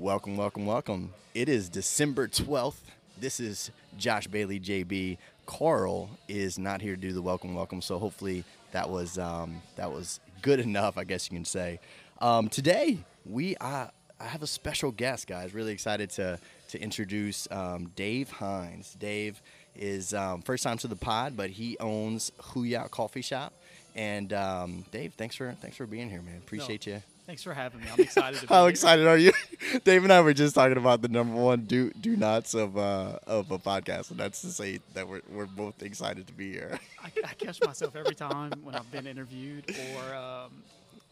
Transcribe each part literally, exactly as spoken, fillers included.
Welcome, welcome, welcome. It is December twelfth. This is Josh Bailey, J B. Carl is not here to do the welcome, welcome, so hopefully that was um, that was good enough, I guess you can say. Um, today, we uh, I have a special guest, guys. Really excited to, to introduce um, Dave Hines. Dave is um, first time to the pod, but he owns Hooyah Coffee Shop. And um, Dave, thanks for thanks for being here, man. Appreciate no, you. Thanks for having me. I'm excited. To be How here. excited are you? Dave and I were just talking about the number one do do nots of uh, of a podcast, and that's to say that we're we're both excited to be here. I, I catch myself every time when I've been interviewed or um,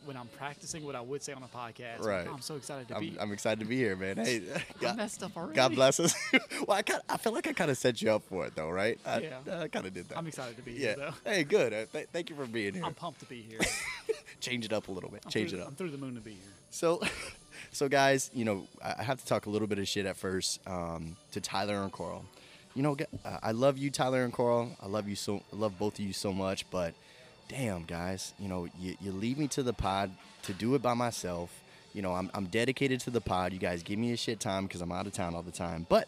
when I'm practicing what I would say on a podcast. Right. I'm so excited to I'm, be. I'm excited to be here, man. Hey, God, I messed up already. God bless us. Well, I kind I feel like I kind of set you up for it, though, right? I, yeah. I kind of did that. I'm excited to be yeah. here, though. Hey, good. Uh, th- thank you for being here. I'm pumped to be here. Change it up a little bit. I'm Change through, it up. I'm through the moon to be here. So, so guys, you know, I have to talk a little bit of shit at first um, to Tyler and Coral. You know, I love you, Tyler and Coral. I love you so. I love both of you so much. But, damn, guys, you know, you, you leave me to the pod to do it by myself. You know, I'm I'm dedicated to the pod. You guys give me a shit time because I'm out of town all the time. But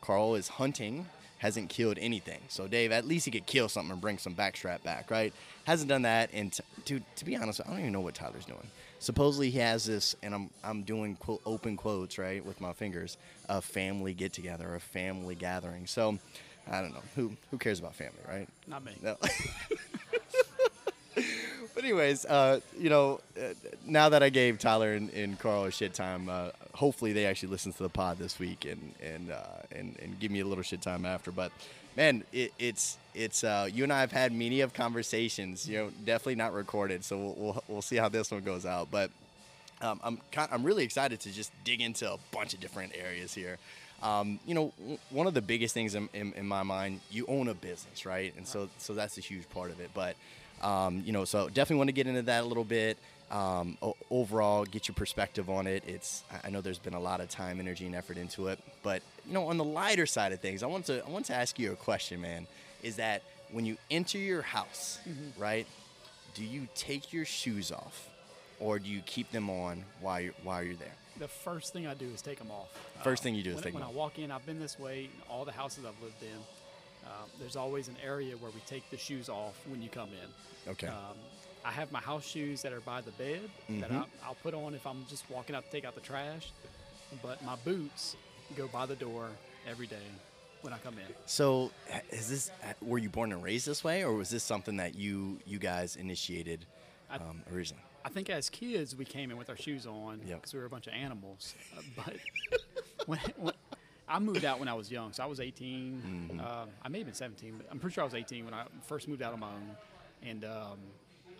Coral is hunting. Hasn't killed anything. So, Dave, at least he could kill something and bring some backstrap back, right? Hasn't done that. And, t- dude, to be honest, I don't even know what Tyler's doing. Supposedly he has this, and I'm I'm doing quote, open quotes, right, with my fingers, a family get-together, a family gathering. So, I don't know. Who who cares about family, right? Not me. No. But anyways, uh, you know, uh, now that I gave Tyler and, and Carl a shit time, uh, hopefully they actually listen to the pod this week and and uh, and, and give me a little shit time after. But man, it, it's it's uh, you and I have had many of conversations, you know, definitely not recorded. So we'll we'll, we'll see how this one goes out. But um, I'm kind, I'm really excited to just dig into a bunch of different areas here. Um, you know, w- one of the biggest things in, in, in my mind, you own a business, right? And so so that's a huge part of it, but. Um, you know, so definitely want to get into that a little bit. Um, o- overall, get your perspective on it. It's I know there's been a lot of time, energy, and effort into it. But you know, on the lighter side of things, I want to I want to ask you a question, man. Is that when you enter your house, mm-hmm. right? Do you take your shoes off, or do you keep them on while you're, while you're there? The first thing I do is take them off. First um, thing you do is when, take them off. When I walk in, I've been this way in all the houses I've lived in. Um, there's always an area where we take the shoes off when you come in. Okay. Um, I have my house shoes that are by the bed mm-hmm. that I, I'll put on if I'm just walking out to take out the trash. But my boots go by the door every day when I come in. So is this, were you born and raised this way, or was this something that you, you guys initiated um, I, originally? I think as kids we came in with our shoes on because yep. we were a bunch of animals. Uh, but when... when I moved out when I was young, so I was eighteen. Mm-hmm. Uh, I may have been seventeen, but I'm pretty sure I was eighteen when I first moved out on my own. And um,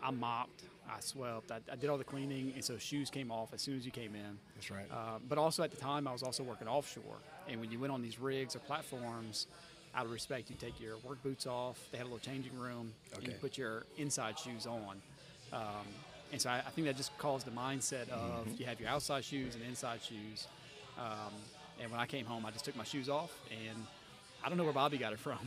I mopped, I swept, I, I did all the cleaning, and so shoes came off as soon as you came in. That's right. Uh, but also at the time, I was also working offshore. And when you went on these rigs or platforms, out of respect, you take your work boots off. They had a little changing room, okay. and you put your inside shoes on. Um, and so I, I think that just caused the mindset of mm-hmm. you have your outside shoes and inside shoes. Um, And when I came home, I just took my shoes off, and I don't know where Bobby got it from.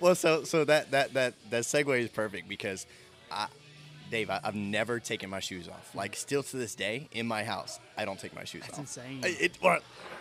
Well, so so that that that that segue is perfect because, I, Dave, I, I've never taken my shoes off. Like, still to this day, in my house, I don't take my shoes That's off. That's insane. I, it, well,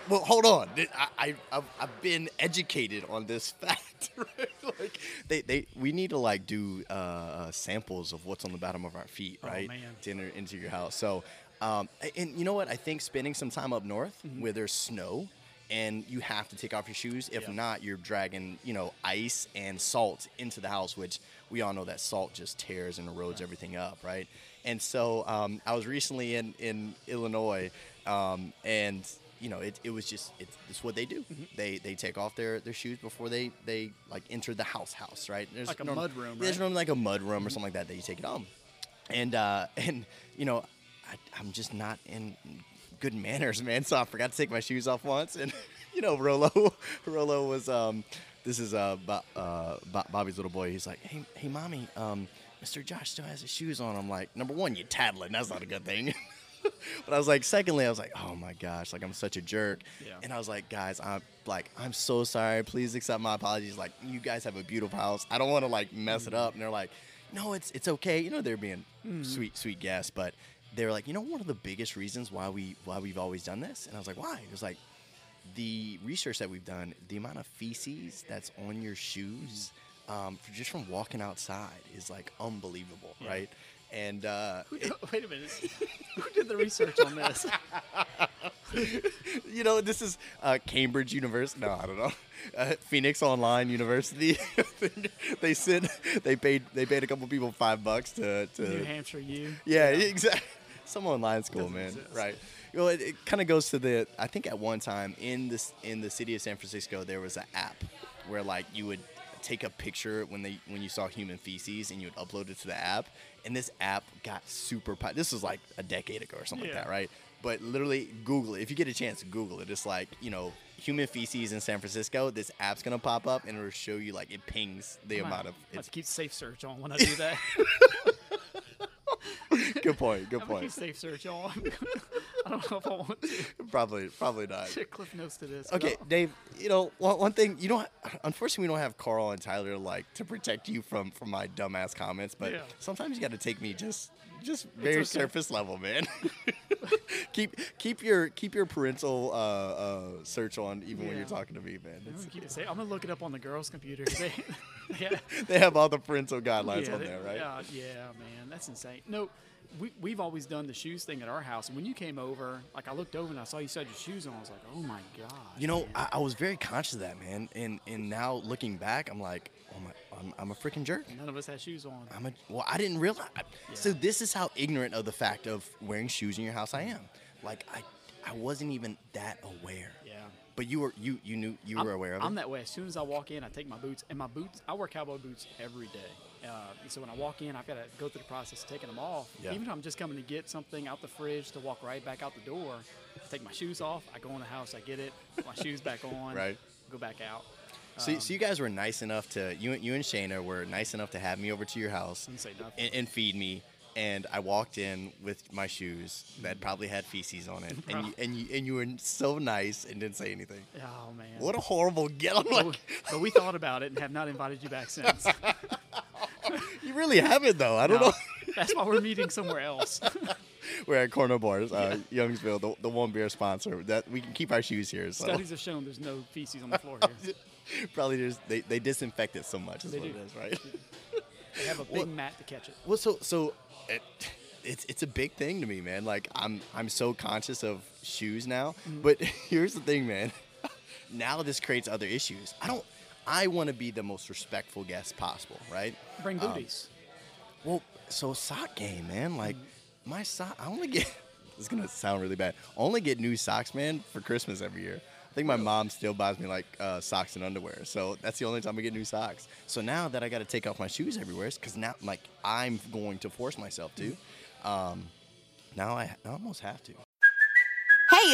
well, hold on. I, I I've, I've been educated on this fact. Right? Like, they, they we need to like do uh, samples of what's on the bottom of our feet, right? Oh, man. To enter into your house. So. Um, and you know what? I think spending some time up north mm-hmm. where there's snow and you have to take off your shoes. If yeah. not, you're dragging, you know, ice and salt into the house, which we all know that salt just tears and erodes right. everything up, right? And so um, I was recently in, in Illinois um, and, you know, it, it was just it, it's what they do. Mm-hmm. They they take off their, their shoes before they, they, like, enter the house house, right? There's like a norm- mud room, right? There's normally like a mud room mm-hmm. or something like that that you take it on. And, uh, and you know... I, I'm just not in good manners, man. So I forgot to take my shoes off once, and you know, Rolo, Rolo was um, this is uh, Bo- uh, Bo- Bobby's little boy. He's like, hey, hey, mommy, um, Mister Josh still has his shoes on. I'm like, number one, you tattling. That's not a good thing. But I was like, secondly, I was like, oh my gosh, like I'm such a jerk. Yeah. And I was like, guys, I'm like, I'm so sorry. Please accept my apologies. Like, you guys have a beautiful house. I don't want to like mess mm-hmm. it up. And they're like, no, it's it's okay. You know, they're being mm-hmm. sweet, sweet guests, but. they were like, you know, one of the biggest reasons why we why we've always done this, and I was like, why? It was like the research that we've done, the amount of feces that's on your shoes um, just from walking outside is like unbelievable, yeah. right? And uh, who, it, wait a minute, who did the research on this? You know, this is uh, Cambridge University. No, I don't know. Uh, Phoenix Online University. They sent. They paid. They paid a couple people five bucks to. to New Hampshire U. Yeah, yeah. exactly. Some online school, man. Exist. Right. Well, it, it kind of goes to the. I think at one time in this in the city of San Francisco, there was an app where like you would take a picture when they when you saw human feces and you would upload it to the app. And this app got super. Pop- this was like a decade ago or something yeah. like that, right? But literally, Google it. If you get a chance, Google it. It's like, you know, human feces in San Francisco. This app's going to pop up, and it'll show you, like, it pings the Come amount on. of. It's Let's keep safe search on when I do that. Good point. Good I'm point. Keep safe search on. I don't know if I want to. Probably, probably not. Shit, Cliff notes to this. Okay, no. Dave, you know, one, one thing, you don't, unfortunately, we don't have Carl and Tyler, like, to protect you from, from my dumbass comments, but yeah. sometimes you got to take me just. Just very okay. surface level, man. keep keep your keep your parental uh, uh, search on even yeah. when you're talking to me, man. It's, I'm, gonna I'm gonna look it up on the girls' computer. They, yeah. they have all the parental guidelines yeah, on they, there, right? Uh, yeah, man, that's insane. No, we we've always done the shoes thing at our house. And when you came over, like I looked over and I saw you had your shoes on. I was like, oh my god. You know, I, I was very conscious of that, man. And and now looking back, I'm like. Oh my, I'm, I'm a freaking jerk. None of us had shoes on. I'm a, well, I didn't realize. I, yeah. So this is how ignorant of the fact of wearing shoes in your house I am. Like I, I wasn't even that aware. Yeah. But you were, you, you knew, you I'm, were aware of I'm it. I'm that way. As soon as I walk in, I take my boots, and my boots. I wear cowboy boots every day. Uh, so when I walk in, I've got to go through the process of taking them off. Yeah. Even if I'm just coming to get something out the fridge to walk right back out the door, I take my shoes off. I go in the house. I get it. Put my shoes back on. Right. Go back out. So, so you guys were nice enough to you, you and Shana were nice enough to have me over to your house and, and feed me, and I walked in with my shoes that probably had feces on it, and you, and you and you were so nice and didn't say anything. Oh man! What a horrible get! I'm like, but we thought about it and have not invited you back since. You really haven't though. I don't no, know. That's why we're meeting somewhere else. We're at Corner Bars, uh, yeah. Youngsville, the, the one beer sponsor. That we can keep our shoes here. So. Studies have shown there's no feces on the floor here. Probably just they, they disinfect it so much is they what do. it is, right? They have a big well, mat to catch it. Well, so so it, it's it's a big thing to me, man. Like I'm I'm so conscious of shoes now. Mm-hmm. But here's the thing, man. Now this creates other issues. I don't. I want to be the most respectful guest possible, right? Bring booties. Um, well, so sock game, man. Like mm-hmm. my sock. I only get. It's gonna sound really bad. I only get new socks, man, for Christmas every year. I think my mom still buys me like uh, socks and underwear, so that's the only time I get new socks. So now that I got to take off my shoes everywhere, because now like I'm going to force myself to. Um, now I, I almost have to. Hey,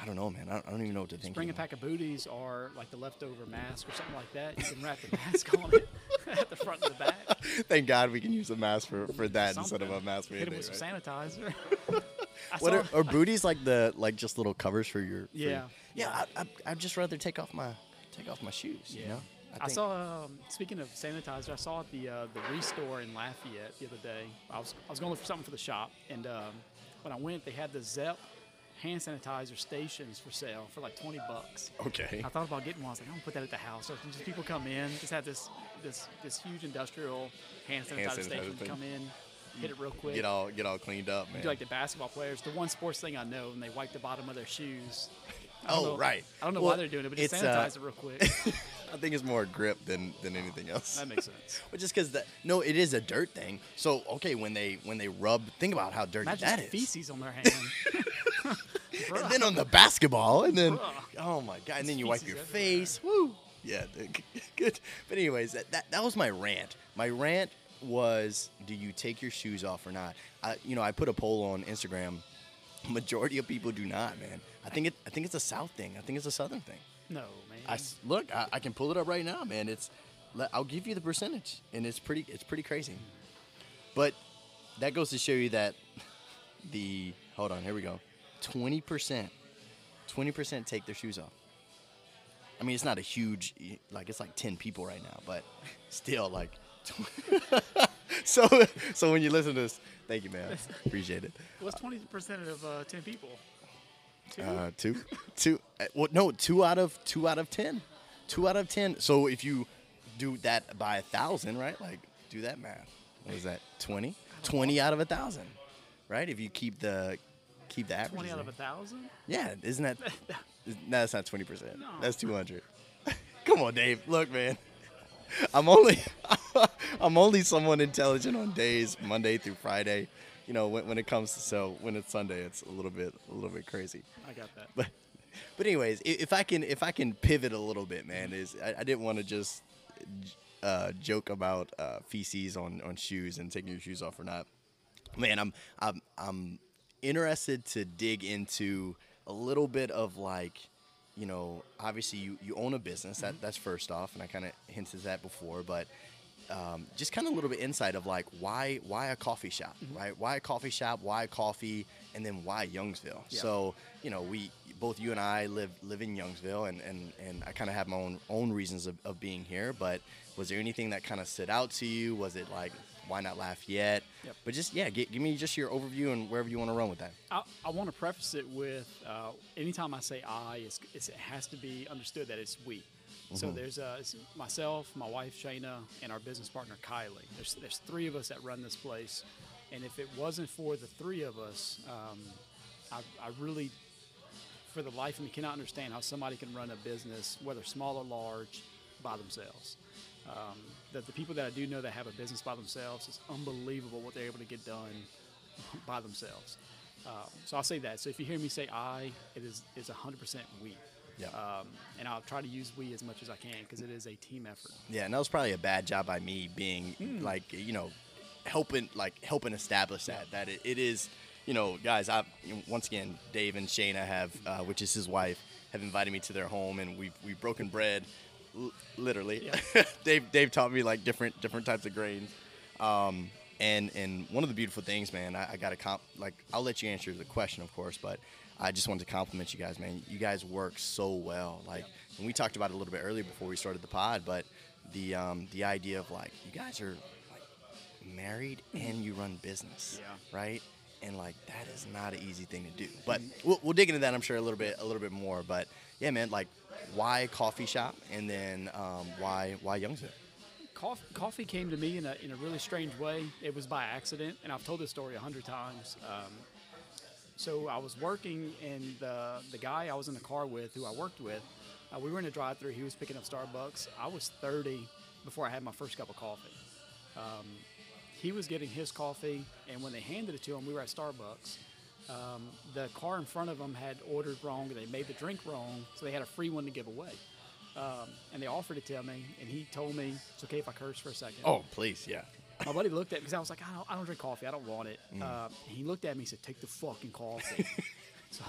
I don't know, man. I don't even know what to Just think. Bring anymore. a pack of booties or like the leftover mask or something like that. You can wrap the mask on it at the front and the back. Thank God we can use a mask for, for that something. instead of a mask for anything. Hit it with right? some sanitizer. What are, are booties like the like just little covers for your? For yeah. Your, yeah. I, I, I'd just rather take off my take off my shoes. Yeah. You know? I, I saw. Um, speaking of sanitizer, I saw at the uh, the Restore in Lafayette the other day. I was I was going to look for something for the shop, and um, when I went, they had the Zep hand sanitizer stations for sale for like twenty bucks. Okay. I thought about getting one. I was like, I'm gonna put that at the house. So just people come in, just have this this this huge industrial hand sanitizer, hand sanitizer station thing. Come in, hit it real quick. Get all get all cleaned up, man. You do like the basketball players. The one sports thing I know, and they wipe the bottom of their shoes. Oh, know, right. I don't know well, why they're doing it, but just sanitize uh, it real quick. I think it's more grip than, than anything else. That makes sense. But just because that no, it is a dirt thing. So okay, when they when they rub, think about how dirty Imagine that is. Feces on their hand. And then on the basketball, and then Bruh. oh my god, and then you wipe your face. Woo! Yeah, good. But anyways, that, that that was my rant. My rant was, do you take your shoes off or not? I, you know, I put a poll on Instagram Majority of people do not, man. I think it. I think it's a South thing. I think it's a Southern thing. No, man. I, look, I, I can pull it up right now, man. It's. I'll give you the percentage, and it's pretty. It's pretty crazy. But that goes to show you that the. Hold on. Here we go. Twenty percent. Twenty percent take their shoes off. I mean, it's not a huge. Like it's like ten people right now, but still, like. so, so when you listen to this, thank you, man. Appreciate it. What's twenty percent of uh, ten people? Two? Uh, two, two. Uh, well, no, two out of two out of ten, two out of ten. So if you do that by a thousand, right? Like, do that math. What is that? Twenty. Twenty know. out of a thousand, right? If you keep the keep the average. Twenty out there. Of a thousand. Yeah, isn't that? No, that's not twenty percent. No. That's two hundred. Come on, Dave. Look, man. I'm only I'm only someone intelligent on days Monday through Friday, you know. When, when it comes to so when it's Sunday, it's a little bit a little bit crazy. I got that. But but anyways, if I can if I can pivot a little bit, man, is I, I didn't want to just uh, joke about uh, feces on, on shoes and taking your shoes off or not. Man, I'm I'm I'm interested to dig into a little bit of like. You know, obviously you, you own a business. That, mm-hmm. That's first off, and I kind of hinted at that before. But um, just kind of a little bit insight of like why why a coffee shop, mm-hmm. right? Why a coffee shop? Why coffee? And then why Youngsville? Yeah. So you know, we both you and I live live in Youngsville, and and, and I kind of have my own own reasons of, of being here. But was there anything that kind of stood out to you? Was it like why not Lafayette? Yep. But just yeah, give, give me just your overview and wherever you want to run with that. I, I want to preface it with uh, anytime I say I, it's, it's, it has to be understood that it's we. Mm-hmm. So there's uh, it's myself, my wife Shana, and our business partner Kylie. There's there's three of us that run this place, and if it wasn't for the three of us, um, I, I really, for the life of me, cannot understand how somebody can run a business, whether small or large, by themselves. Um, that the people that I do know that have a business by themselves, it's unbelievable what they're able to get done by themselves. Um, so I'll say that. So if you hear me say I, it is it's one hundred percent we. Yeah. Um, and I'll try to use we as much as I can because it is a team effort. Yeah, and that was probably a bad job by me being mm. like, you know, helping like helping establish that, yeah. that it, it is, you know, guys, I once again, Dave and Shana have, uh, which is his wife, have invited me to their home, and we've, we've broken bread. L- literally, yeah. Dave. Dave taught me like different different types of grains, um, and and one of the beautiful things, man. I, I got to comp like I'll let you answer the question, of course, but I just wanted to compliment you guys, man. You guys work so well. Like, yeah. And we talked about it a little bit earlier before we started the pod, but the um, the idea of like you guys are like married and you run business, yeah. right? And like that is not an easy thing to do. But we'll, we'll dig into that, I'm sure, a little bit a little bit more. But yeah, man, like. Why coffee shop, and then um, why why Youngsville? Coffee, coffee came to me in a in a really strange way. It was by accident, and I've told this story a hundred times. Um, so I was working, and the the guy I was in the car with, who I worked with, uh, we were in a drive-thru. He was picking up Starbucks. I was thirty before I had my first cup of coffee. Um, he was getting his coffee, and when they handed it to him, we were at Starbucks. Um, the car in front of them had ordered wrong, and they made the drink wrong, so they had a free one to give away. Um, and they offered it to me, and he told me, it's okay if I curse for a second. Oh, please, yeah. My buddy looked at me, because I was like, I don't, I don't drink coffee, I don't want it. Mm. Uh, he looked at me and said, take the fucking coffee. So,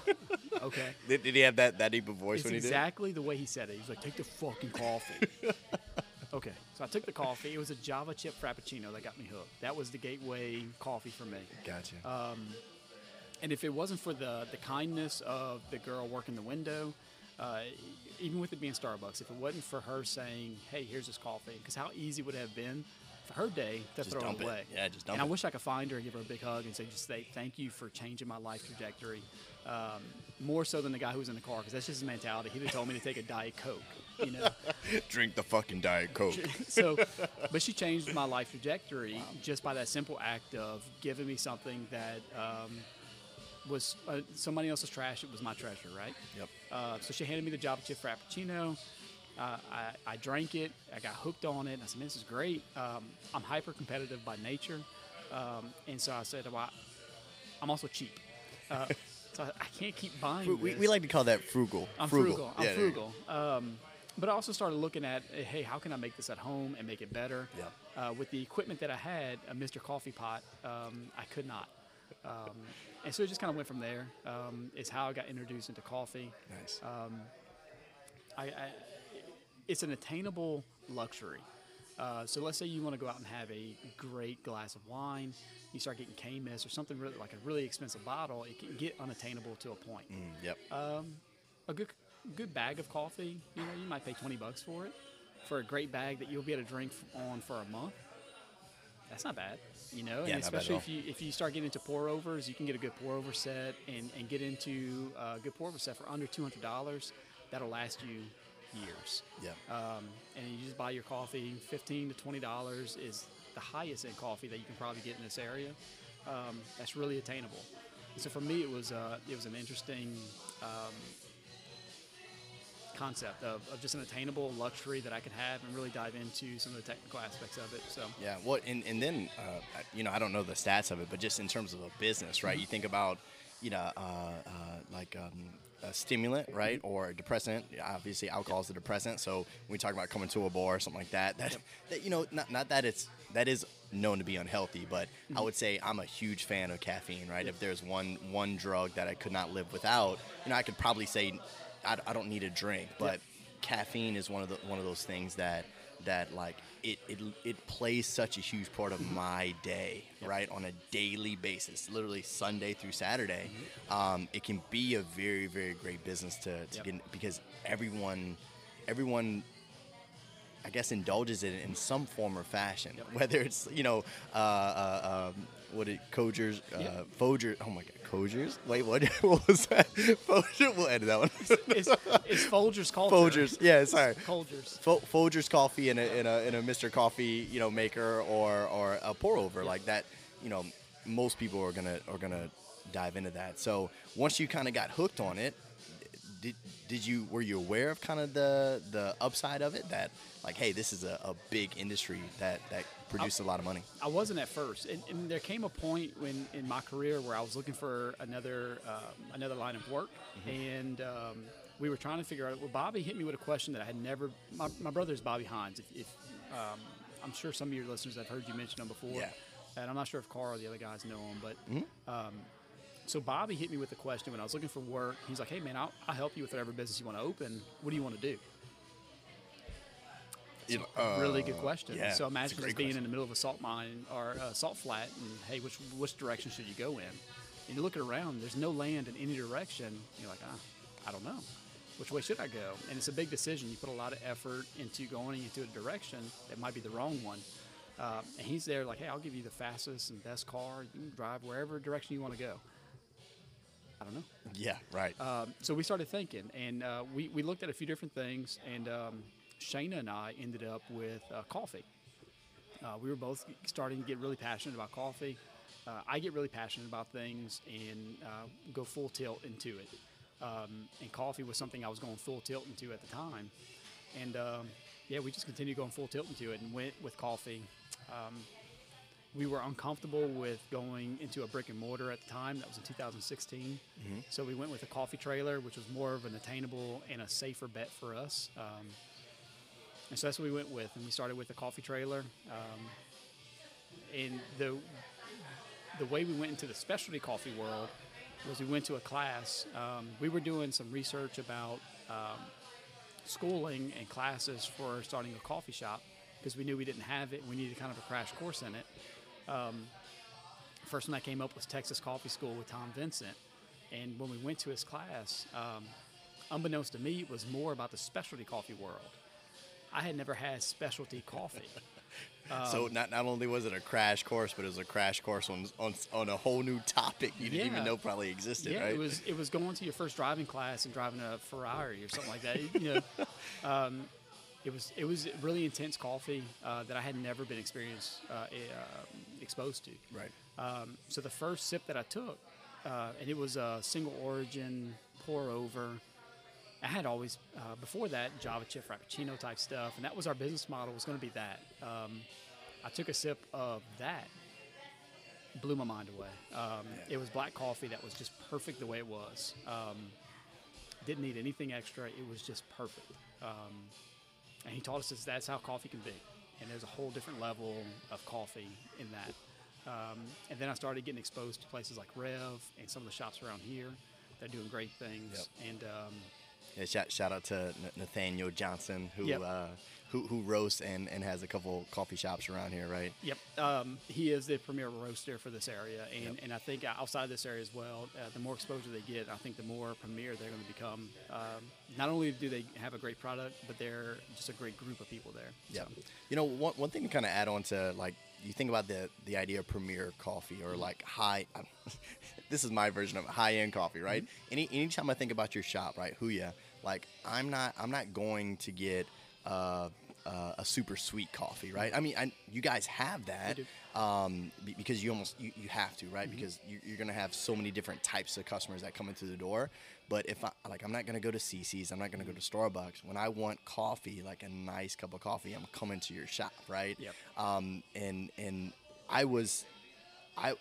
okay. Did, did he have that, that deep of voice it's when he did? Exactly the way he said it. He was like, take the fucking coffee. Okay, so I took the coffee. It was a Java chip frappuccino that got me hooked. That was the gateway coffee for me. Gotcha. Um... And if it wasn't for the, the kindness of the girl working the window, uh, even with it being Starbucks, if it wasn't for her saying, hey, here's this coffee, because how easy would it have been for her day to just throw it away? It. Yeah, just dump and it. And I wish I could find her and give her a big hug and say, just say, thank you for changing my life trajectory, um, more so than the guy who was in the car, because that's just his mentality. He'd have told me to take a Diet Coke. You know, drink the fucking Diet Coke. So, but she changed my life trajectory wow. just by that simple act of giving me something that um, – was uh, somebody else's trash. It was my treasure, right? Yep. Uh, so she handed me the Java Chip Frappuccino. Uh, I, I drank it. I got hooked on it. I said, man, this is great. Um, I'm hyper-competitive by nature. Um, and so I said, well, I'm also cheap. Uh, so I, I can't keep buying Fru- we, we like to call that frugal. I'm frugal. frugal. I'm yeah, frugal. Yeah. Um, but I also started looking at, hey, how can I make this at home and make it better? Yep. Uh, with the equipment that I had, a Mister Coffee Pot, um, I could not. Um, and so it just kind of went from there. Um, it's how I got introduced into coffee. Nice. Um, I, I, it's an attainable luxury. Uh, so let's say you want to go out and have a great glass of wine. You start getting K-Miss or something really, like a really expensive bottle. It can get unattainable to a point. Mm, yep. Um, a good good bag of coffee, you know, you might pay twenty bucks for it. For a great bag that you'll be able to drink on for a month, that's not bad, you know. Yeah, and especially if you if you start getting into pour overs, you can get a good pour over set and, and get into a good pour over set for under two hundred dollars. That'll last you years. Yeah. Um, and you just buy your coffee. fifteen to twenty dollars is the highest end coffee that you can probably get in this area. Um, that's really attainable. So for me, it was uh, it was an interesting um, concept of, of just an attainable luxury that I could have and really dive into some of the technical aspects of it. So yeah. Well, and and then uh, you know, I don't know the stats of it, but just in terms of a business, right? Mm-hmm. You think about, you know, uh, uh, like. Um, A stimulant, right, or a depressant. Obviously, alcohol is a depressant. So when we talk about coming to a bar or something like that, that, that you know, not not that it's that is known to be unhealthy, but mm-hmm. I would say I'm a huge fan of caffeine, right? Yeah. If there's one one drug that I could not live without, you know, I could probably say I, I don't need a drink, but yeah. Caffeine is one of the one of those things that that like it it it plays such a huge part of my day, yep. right, on a daily basis, literally Sunday through Saturday. Mm-hmm. Um, it can be a very, very great business to, to yep. get, because everyone everyone I guess indulges it in some form or fashion, yep. whether it's, you know, uh, uh, um, what it Cogers, uh, yeah. Folgers. Oh my God, Cogers. Wait, what? What was that? Folgers. We'll edit that one. It's, it's Folgers coffee. Folgers. Yeah, sorry. Folgers. Fo- Folgers coffee in a in a in a Mister Coffee, you know, maker or or a pour over yeah. like that. You know, most people are gonna are gonna dive into that. So once you kind of got hooked on it, did did you were you aware of kind of the the upside of it, that like, hey, this is a, a big industry that that. Produced I, a lot of money. I wasn't at first, and, and there came a point when in my career where I was looking for another um, another line of work, mm-hmm. and um, we were trying to figure out. Well, Bobby hit me with a question that I had never. My, my brother's Bobby Hines. If, if um, I'm sure some of your listeners have heard you mention him before, yeah. and I'm not sure if Carl or the other guys know him, but mm-hmm. um, so Bobby hit me with a question when I was looking for work. He's like, "Hey man, I'll, I'll help you with whatever business you want to open. What do you want to do?" It's a really good question. Uh, yeah, so imagine just being question. in the middle of a salt mine or a salt flat, and hey, which which direction should you go in? And you look around, there's no land in any direction. You're like, ah, I don't know. Which way should I go? And it's a big decision. You put a lot of effort into going into a direction that might be the wrong one. Uh, and he's there like, hey, I'll give you the fastest and best car. You can drive wherever direction you want to go. I don't know. Yeah, right. Um, so we started thinking, and uh, we, we looked at a few different things, and um, Shana and I ended up with uh, coffee. Uh, we were both starting to get really passionate about coffee. Uh, I get really passionate about things and uh, go full tilt into it. Um, and coffee was something I was going full tilt into at the time. And um, yeah, we just continued going full tilt into it and went with coffee. Um, we were uncomfortable with going into a brick and mortar at the time. That was in two thousand sixteen. Mm-hmm. So we went with a coffee trailer, which was more of an attainable and a safer bet for us. Um, And so that's what we went with, and we started with a coffee trailer. Um, and the the way we went into the specialty coffee world was we went to a class. Um, we were doing some research about um, schooling and classes for starting a coffee shop because we knew we didn't have it, and we needed kind of a crash course in it. Um, the first one that came up was Texas Coffee School with Tom Vincent. And when we went to his class, um, unbeknownst to me, it was more about the specialty coffee world. I had never had specialty coffee. Um, so not not only was it a crash course, but it was a crash course on on, on a whole new topic you didn't yeah. even know probably existed, yeah, right? Yeah, it was, it was going to your first driving class and driving a Ferrari or something like that. You know, um, it was it was really intense coffee uh, that I had never been experienced uh, uh, exposed to. Right. Um, so the first sip that I took, uh, and it was a single origin pour over. I had always, uh, before that, Java chip, Frappuccino type stuff, and that was our business model, was going to be that. Um, I took a sip of that, blew my mind away. Um, yeah. It was black coffee that was just perfect the way it was. Um, didn't need anything extra. It was just perfect. Um, and he taught us this, that's how coffee can be, and there's a whole different level of coffee in that. Um, and then I started getting exposed to places like Rev and some of the shops around here. They're doing great things. Yep. And um, yeah, shout, shout out to Nathaniel Johnson, who yep. uh, who, who roasts and, and has a couple coffee shops around here, right? Yep. Um, he is the premier roaster for this area. And, yep. and I think outside of this area as well, uh, the more exposure they get, I think the more premier they're going to become. Um, not only do they have a great product, but they're just a great group of people there. Yeah. So. You know, one, one thing to kind of add on to, like, you think about the the idea of premier coffee or like high, I, this is my version of high end coffee, right? Mm-hmm. Any anytime I think about your shop, right, Hooyah, like I'm not I'm not going to get uh, uh, a super sweet coffee, right? I mean, I, you guys have that um, because you almost you, you have to, right? Mm-hmm. Because you, you're gonna have so many different types of customers that come into the door. But if I like, I'm not gonna go to C C's, I'm not gonna go to Starbucks. When I want coffee, like a nice cup of coffee, I'm coming to your shop, right? Yep. Um, and and I was, I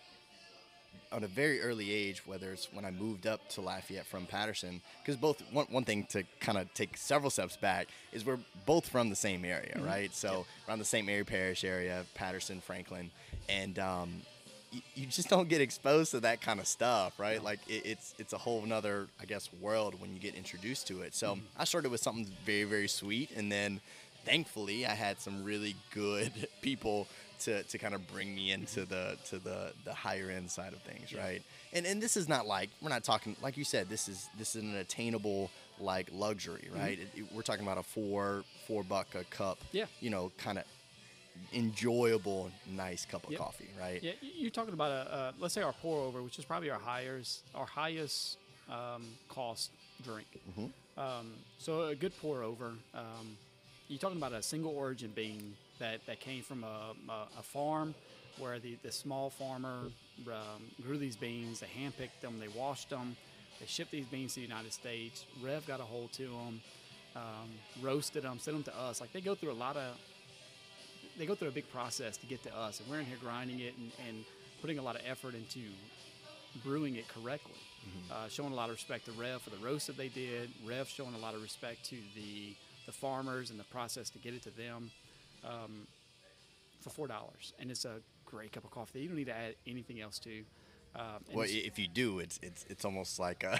on a very early age, whether it's when I moved up to Lafayette from Patterson, because both one one thing to kind of take several steps back is we're both from the same area, mm-hmm. right? So yep. around the Saint Mary Parish area, Patterson, Franklin, and. Um, You just don't get exposed to that kind of stuff, right? Like it, it's it's a whole nother, I guess, world when you get introduced to it. So mm-hmm. I started with something very, very sweet, and then thankfully I had some really good people to, to kind of bring me into the to the, the higher end side of things, yeah. right? And and this is not like we're not talking like you said. This is this is an attainable like luxury, right? Mm-hmm. It, it, we're talking about a four four buck a cup, yeah. You know, kind of. Enjoyable, nice cup of yep. coffee, right? Yeah, you're talking about a uh, let's say our pour over, which is probably our highest, our highest um, cost drink. Mm-hmm. Um, so a good pour over. Um, you're talking about a single origin bean that, that came from a, a, a farm where the, the small farmer um, grew these beans. They handpicked them, they washed them, they shipped these beans to the United States. Rev got a hold to them, um, roasted them, sent them to us. Like they go through a lot of. They go through a big process to get to us, and we're in here grinding it and, and putting a lot of effort into brewing it correctly. Mm-hmm. Uh, showing a lot of respect to Rev for the roast that they did. Rev showing a lot of respect to the the farmers and the process to get it to them um, for four dollars, and it's a great cup of coffee that you don't need to add anything else to. Um, well, if you do, it's it's it's almost like a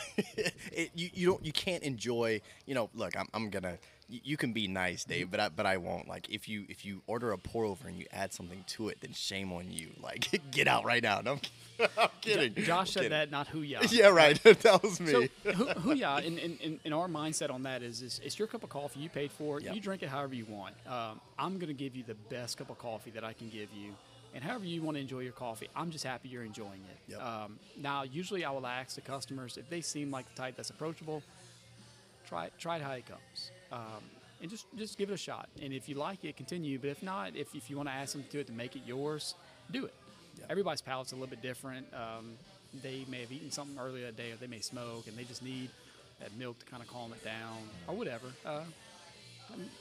it, you you don't you can't enjoy. You know, look, I'm I'm gonna. You, you can be nice, Dave, but I but I won't. Like if you if you order a pour over and you add something to it, then shame on you. Like get out right now. No, I'm, I'm kidding. Josh I'm said kidding. That, not Hooyah. Yeah, right. That was me. So Hooyah, in, in in our mindset on that is, is it's your cup of coffee. You paid for it. Yep. You drink it however you want. Um, I'm gonna give you the best cup of coffee that I can give you. And however you want to enjoy your coffee, I'm just happy you're enjoying it. Yep. Um, now, usually I will ask the customers if they seem like the type that's approachable, try, try it how it comes. Um, and just, just give it a shot. And if you like it, continue. But if not, if, if you want to ask them to it to make it yours, do it. Yep. Everybody's palate's a little bit different. Um, they may have eaten something earlier that day, or they may smoke, and they just need that milk to kind of calm it down or whatever. Uh,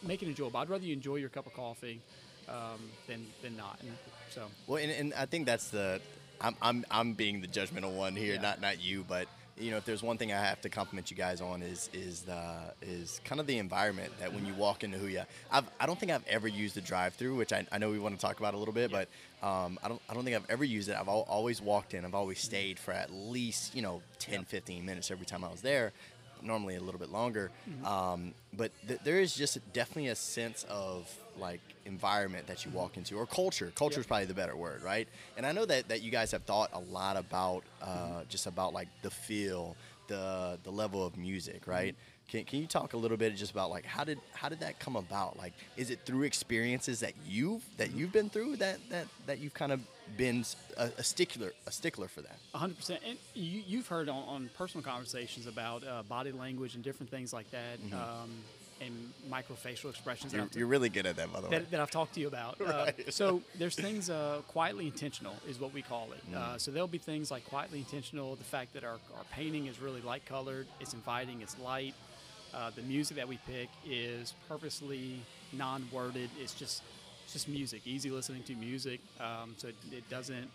make it enjoyable. I'd rather you enjoy your cup of coffee Um, than than not, and so well, and, and I think that's the I'm I'm I'm being the judgmental one here, yeah. not not you, but you know, if there's one thing I have to compliment you guys on is is the is kind of the environment that when you walk into Hooyah, I've I don't think I've ever used the drive-through, which I, I know we want to talk about a little bit, yeah. but um, I don't I don't think I've ever used it. I've al- always walked in, I've always stayed for at least you know ten yeah. fifteen minutes every time I was there, normally a little bit longer, mm-hmm. um, but th- there is just definitely a sense of like environment that you walk into, or culture. Culture is yep. probably the better word, right? And I know that, that you guys have thought a lot about uh, mm-hmm. just about like the feel, the the level of music, right? Mm-hmm. Can can you talk a little bit just about like how did how did that come about? Like, is it through experiences that you've that you've been through that that, that you've kind of been a, a stickler a stickler for that? one hundred percent. And you you've heard on, on personal conversations about uh, body language and different things like that. Mm-hmm. Um, and microfacial expressions. You're, you're really good at that, by the way. That, that I've talked to you about. Right. Uh, so there's things uh, quietly intentional is what we call it. Mm. Uh, so there'll be things like quietly intentional, the fact that our, our painting is really light-colored, it's inviting, it's light. Uh, the music that we pick is purposely non-worded. It's just it's just music, easy listening to music. Um, so it, it doesn't...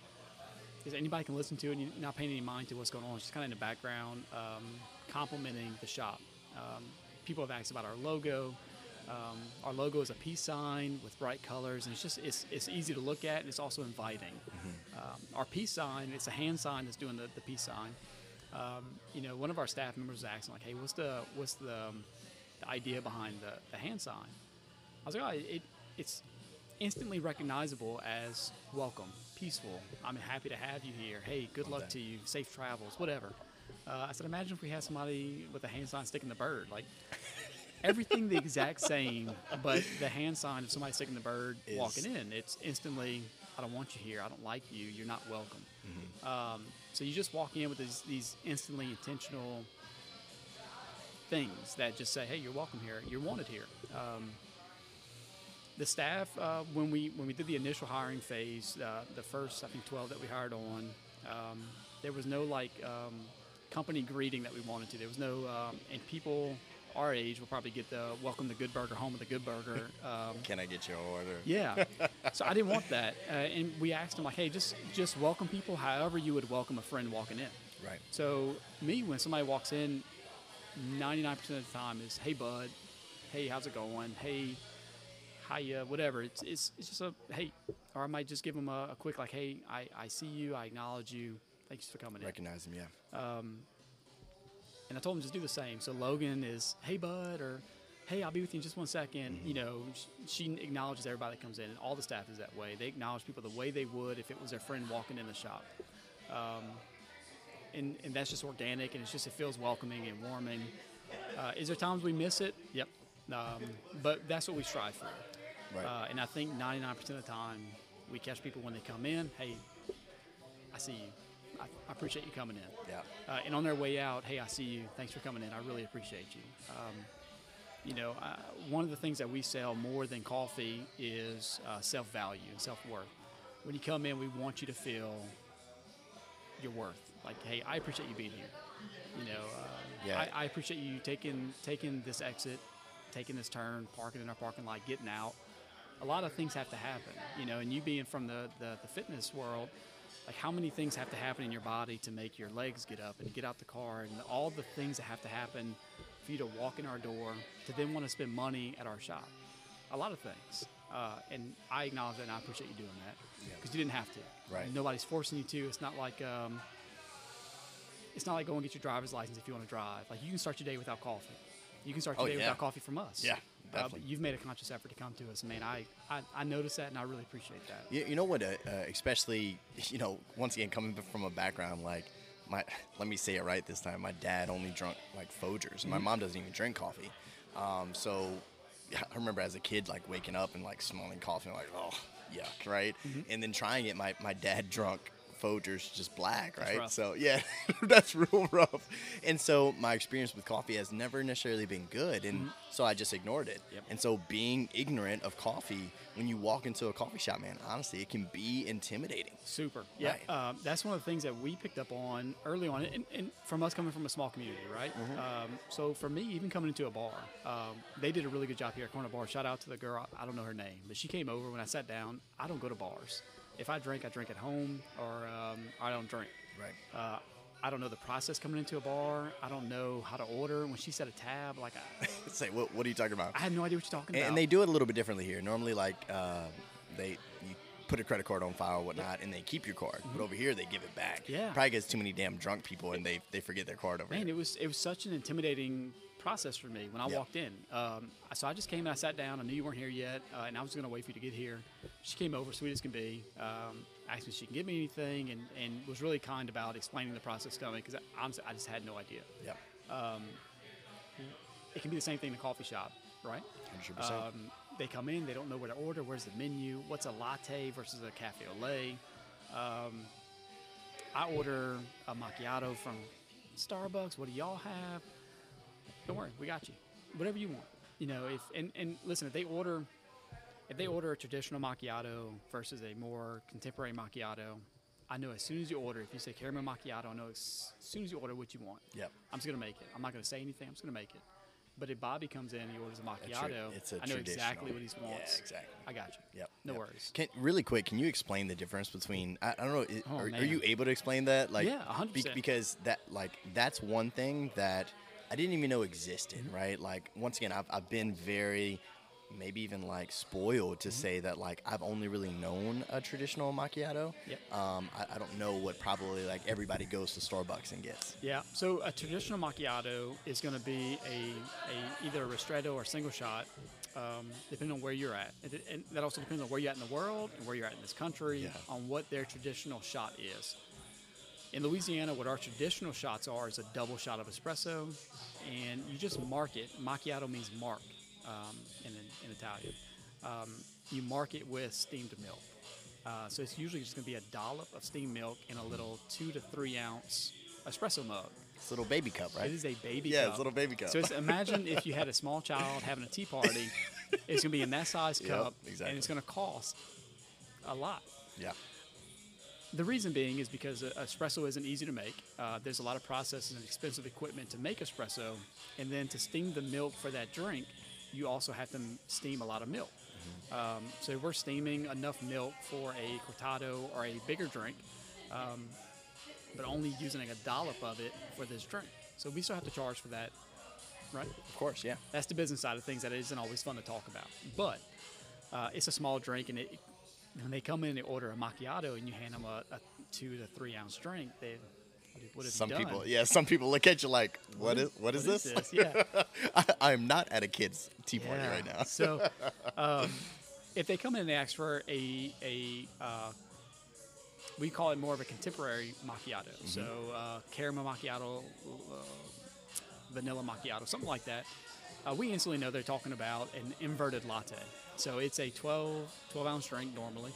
Anybody can listen to it and not paying any mind to what's going on. It's just kind of in the background, um, complimenting the shop. Um, People have asked about our logo. Um, our logo is a peace sign with bright colors, and it's just it's it's easy to look at, and it's also inviting. Mm-hmm. um, our peace sign. It's a hand sign that's doing the, the peace sign. Um, you know, one of our staff members was asking, like, hey, what's the what's the, um, the idea behind the, the hand sign? I was like, oh, it, it's instantly recognizable as welcome, peaceful. I'm happy to have you here. Hey, good okay. luck to you. Safe travels, whatever. Uh, I said, imagine if we had somebody with a hand sign sticking the bird. Like, everything the exact same, but the hand sign of somebody sticking the bird is walking in. It's instantly, I don't want you here. I don't like you. You're not welcome. Mm-hmm. um, so you just walk in with these, these instantly intentional things that just say, hey, you're welcome here. You're wanted here. Um, the staff, uh, when we when we did the initial hiring phase, uh, the first, I think, twelve that we hired on, um, there was no, like, um, company greeting that we wanted to. There was no, um, and people our age will probably get the welcome to Good Burger, home of the Good Burger. Um, Can I get your order? Yeah. So I didn't want that. Uh, and we asked them, like, hey, just, just welcome people however you would welcome a friend walking in. Right. So me, when somebody walks in, ninety-nine percent of the time is, hey, bud. Hey, how's it going? Hey, hiya, whatever. It's it's, it's just a, hey. Or I might just give them a, a quick, like, hey, I, I see you. I acknowledge you. Thanks for coming in. Recognize them, yeah. Um, and I told him just do the same. So Logan is, hey, bud, or hey, I'll be with you in just one second. Mm-hmm. You know, she acknowledges everybody that comes in, and all the staff is that way. They acknowledge people the way they would if it was their friend walking in the shop. Um, and, and that's just organic, and it's just, it feels welcoming and warming. Uh, is there times we miss it? Yep. Um, but that's what we strive for. Right. Uh, and I think ninety-nine percent of the time we catch people when they come in, hey, I see you. I appreciate you coming in. Yeah. Uh, and on their way out, hey, I see you. Thanks for coming in. I really appreciate you. Um, you know, uh, one of the things that we sell more than coffee is uh, self-value and self-worth. When you come in, we want you to feel your worth. Like, hey, I appreciate you being here. You know, uh, yeah. I, I appreciate you taking taking this exit, taking this turn, parking in our parking lot, getting out. A lot of things have to happen. You know, and you being from the, the, the fitness world, like, how many things have to happen in your body to make your legs get up and get out the car, and all the things that have to happen for you to walk in our door to then want to spend money at our shop? A lot of things. Uh, and I acknowledge that, and I appreciate you doing that, because yeah. you didn't have to. Right. Nobody's forcing you to. It's not like um, it's not like go and get your driver's license if you want to drive. Like, you can start your day without coffee. You can start your oh, day yeah. without coffee from us. Yeah, definitely. Uh, you've made a conscious effort to come to us. Man, I, I, I noticed that, and I really appreciate that. You, you know what, uh, uh, especially, you know, once again, coming from a background, like, my, let me say it right this time, my dad only drunk, like, Folgers. Mm-hmm. My mom doesn't even drink coffee. Um, so I remember as a kid, like, waking up and, like, smelling coffee, and like, oh, yuck, right? Mm-hmm. And then trying it, my, my dad drunk Folgers, just black, right? So yeah, that's real rough. And so my experience with coffee has never necessarily been good, and mm-hmm. so I just ignored it. Yep. And so being ignorant of coffee, when you walk into a coffee shop, man, honestly, it can be intimidating. Super. Yeah. Right. Um, that's one of the things that we picked up on early on, and, and from us coming from a small community, right? Mm-hmm. Um, so for me, even coming into a bar, um, they did a really good job here at Corner Bar. Shout out to the girl. I don't know her name, but she came over when I sat down. I don't go to bars. If I drink, I drink at home, or um, I don't drink. Right. Uh, I don't know the process coming into a bar. I don't know how to order. When she said a tab, like, I... Say, what, what are you talking about? I have no idea what you're talking and, about. And they do it a little bit differently here. Normally, like, uh, they you put a credit card on file or whatnot, yeah. and they keep your card. Mm-hmm. But over here, they give it back. Yeah. Probably gets too many damn drunk people, and they, they forget their card over Man, here. Man, it was, it was such an intimidating process for me when I yeah. walked in. Um, so I just came and I sat down. I knew you weren't here yet, uh, and I was going to wait for you to get here. She came over, sweet as can be, um, asked me if she can give me anything, and, and was really kind about explaining the process to me, because I, honestly, I just had no idea. Yeah. Um, it can be the same thing in a coffee shop, right? one hundred percent. Um, they come in, they don't know where to order, where's the menu, what's a latte versus a cafe au lait. Um, I order a macchiato from Starbucks. What do y'all have? Don't worry, we got you. Whatever you want, you know. If and, and listen, if they order, if they order a traditional macchiato versus a more contemporary macchiato, I know as soon as you order, if you say caramel macchiato, I know as soon as you order what you want. Yep. I'm just gonna make it. I'm not gonna say anything. I'm just gonna make it. But if Bobby comes in and he orders a macchiato, a it's a I know exactly what he wants. Yeah, exactly. I got you. Yep. No yep. worries. Can, really quick, can you explain the difference between? I, I don't know. Is, oh, are, are you able to explain that? Like, yeah, one hundred percent. Be, because that, like, that's one thing that I didn't even know existed, right? Like, once again, I've, I've been very maybe even like spoiled to mm-hmm. say that like I've only really known a traditional macchiato. Yep. Um, I, I don't know what probably like everybody goes to Starbucks and gets. Yeah. So a traditional macchiato is going to be a, a either a ristretto or single shot, um, depending on where you're at. And, and that also depends on where you're at in the world and where you're at in this country, yeah. on what their traditional shot is. In Louisiana, what our traditional shots are is a double shot of espresso, and you just mark it. Macchiato means mark um, in, in Italian. Um, you mark it with steamed milk. Uh, so it's usually just going to be a dollop of steamed milk in a little two to three ounce espresso mug. It's a little baby cup, right? It is a baby yeah, cup. Yeah, it's a little baby cup. So it's, imagine if you had a small child having a tea party. It's going to be in that size cup, yep, exactly. and it's going to cost a lot. Yeah. The reason being is because espresso isn't easy to make. Uh, there's a lot of processes and expensive equipment to make espresso. And then to steam the milk for that drink, you also have to steam a lot of milk. Mm-hmm. Um, so we're steaming enough milk for a cortado or a bigger drink, um, but only using like a dollop of it for this drink. So we still have to charge for that, right? Of course, yeah. That's the business side of things that isn't always fun to talk about. But uh, it's a small drink, and it... When they come in, they order a macchiato, and you hand them a, a two to three ounce drink. They, what have some you done? People, yeah, some people look at you like, what, what is, what is what this? Is this? Yeah, I am not at a kid's tea party yeah. right now. So, um, if they come in and they ask for a a, uh, we call it more of a contemporary macchiato. Mm-hmm. So, uh, caramel macchiato, uh, vanilla macchiato, something like that. Uh, we instantly know they're talking about an inverted latte. So it's a twelve, twelve ounce drink normally.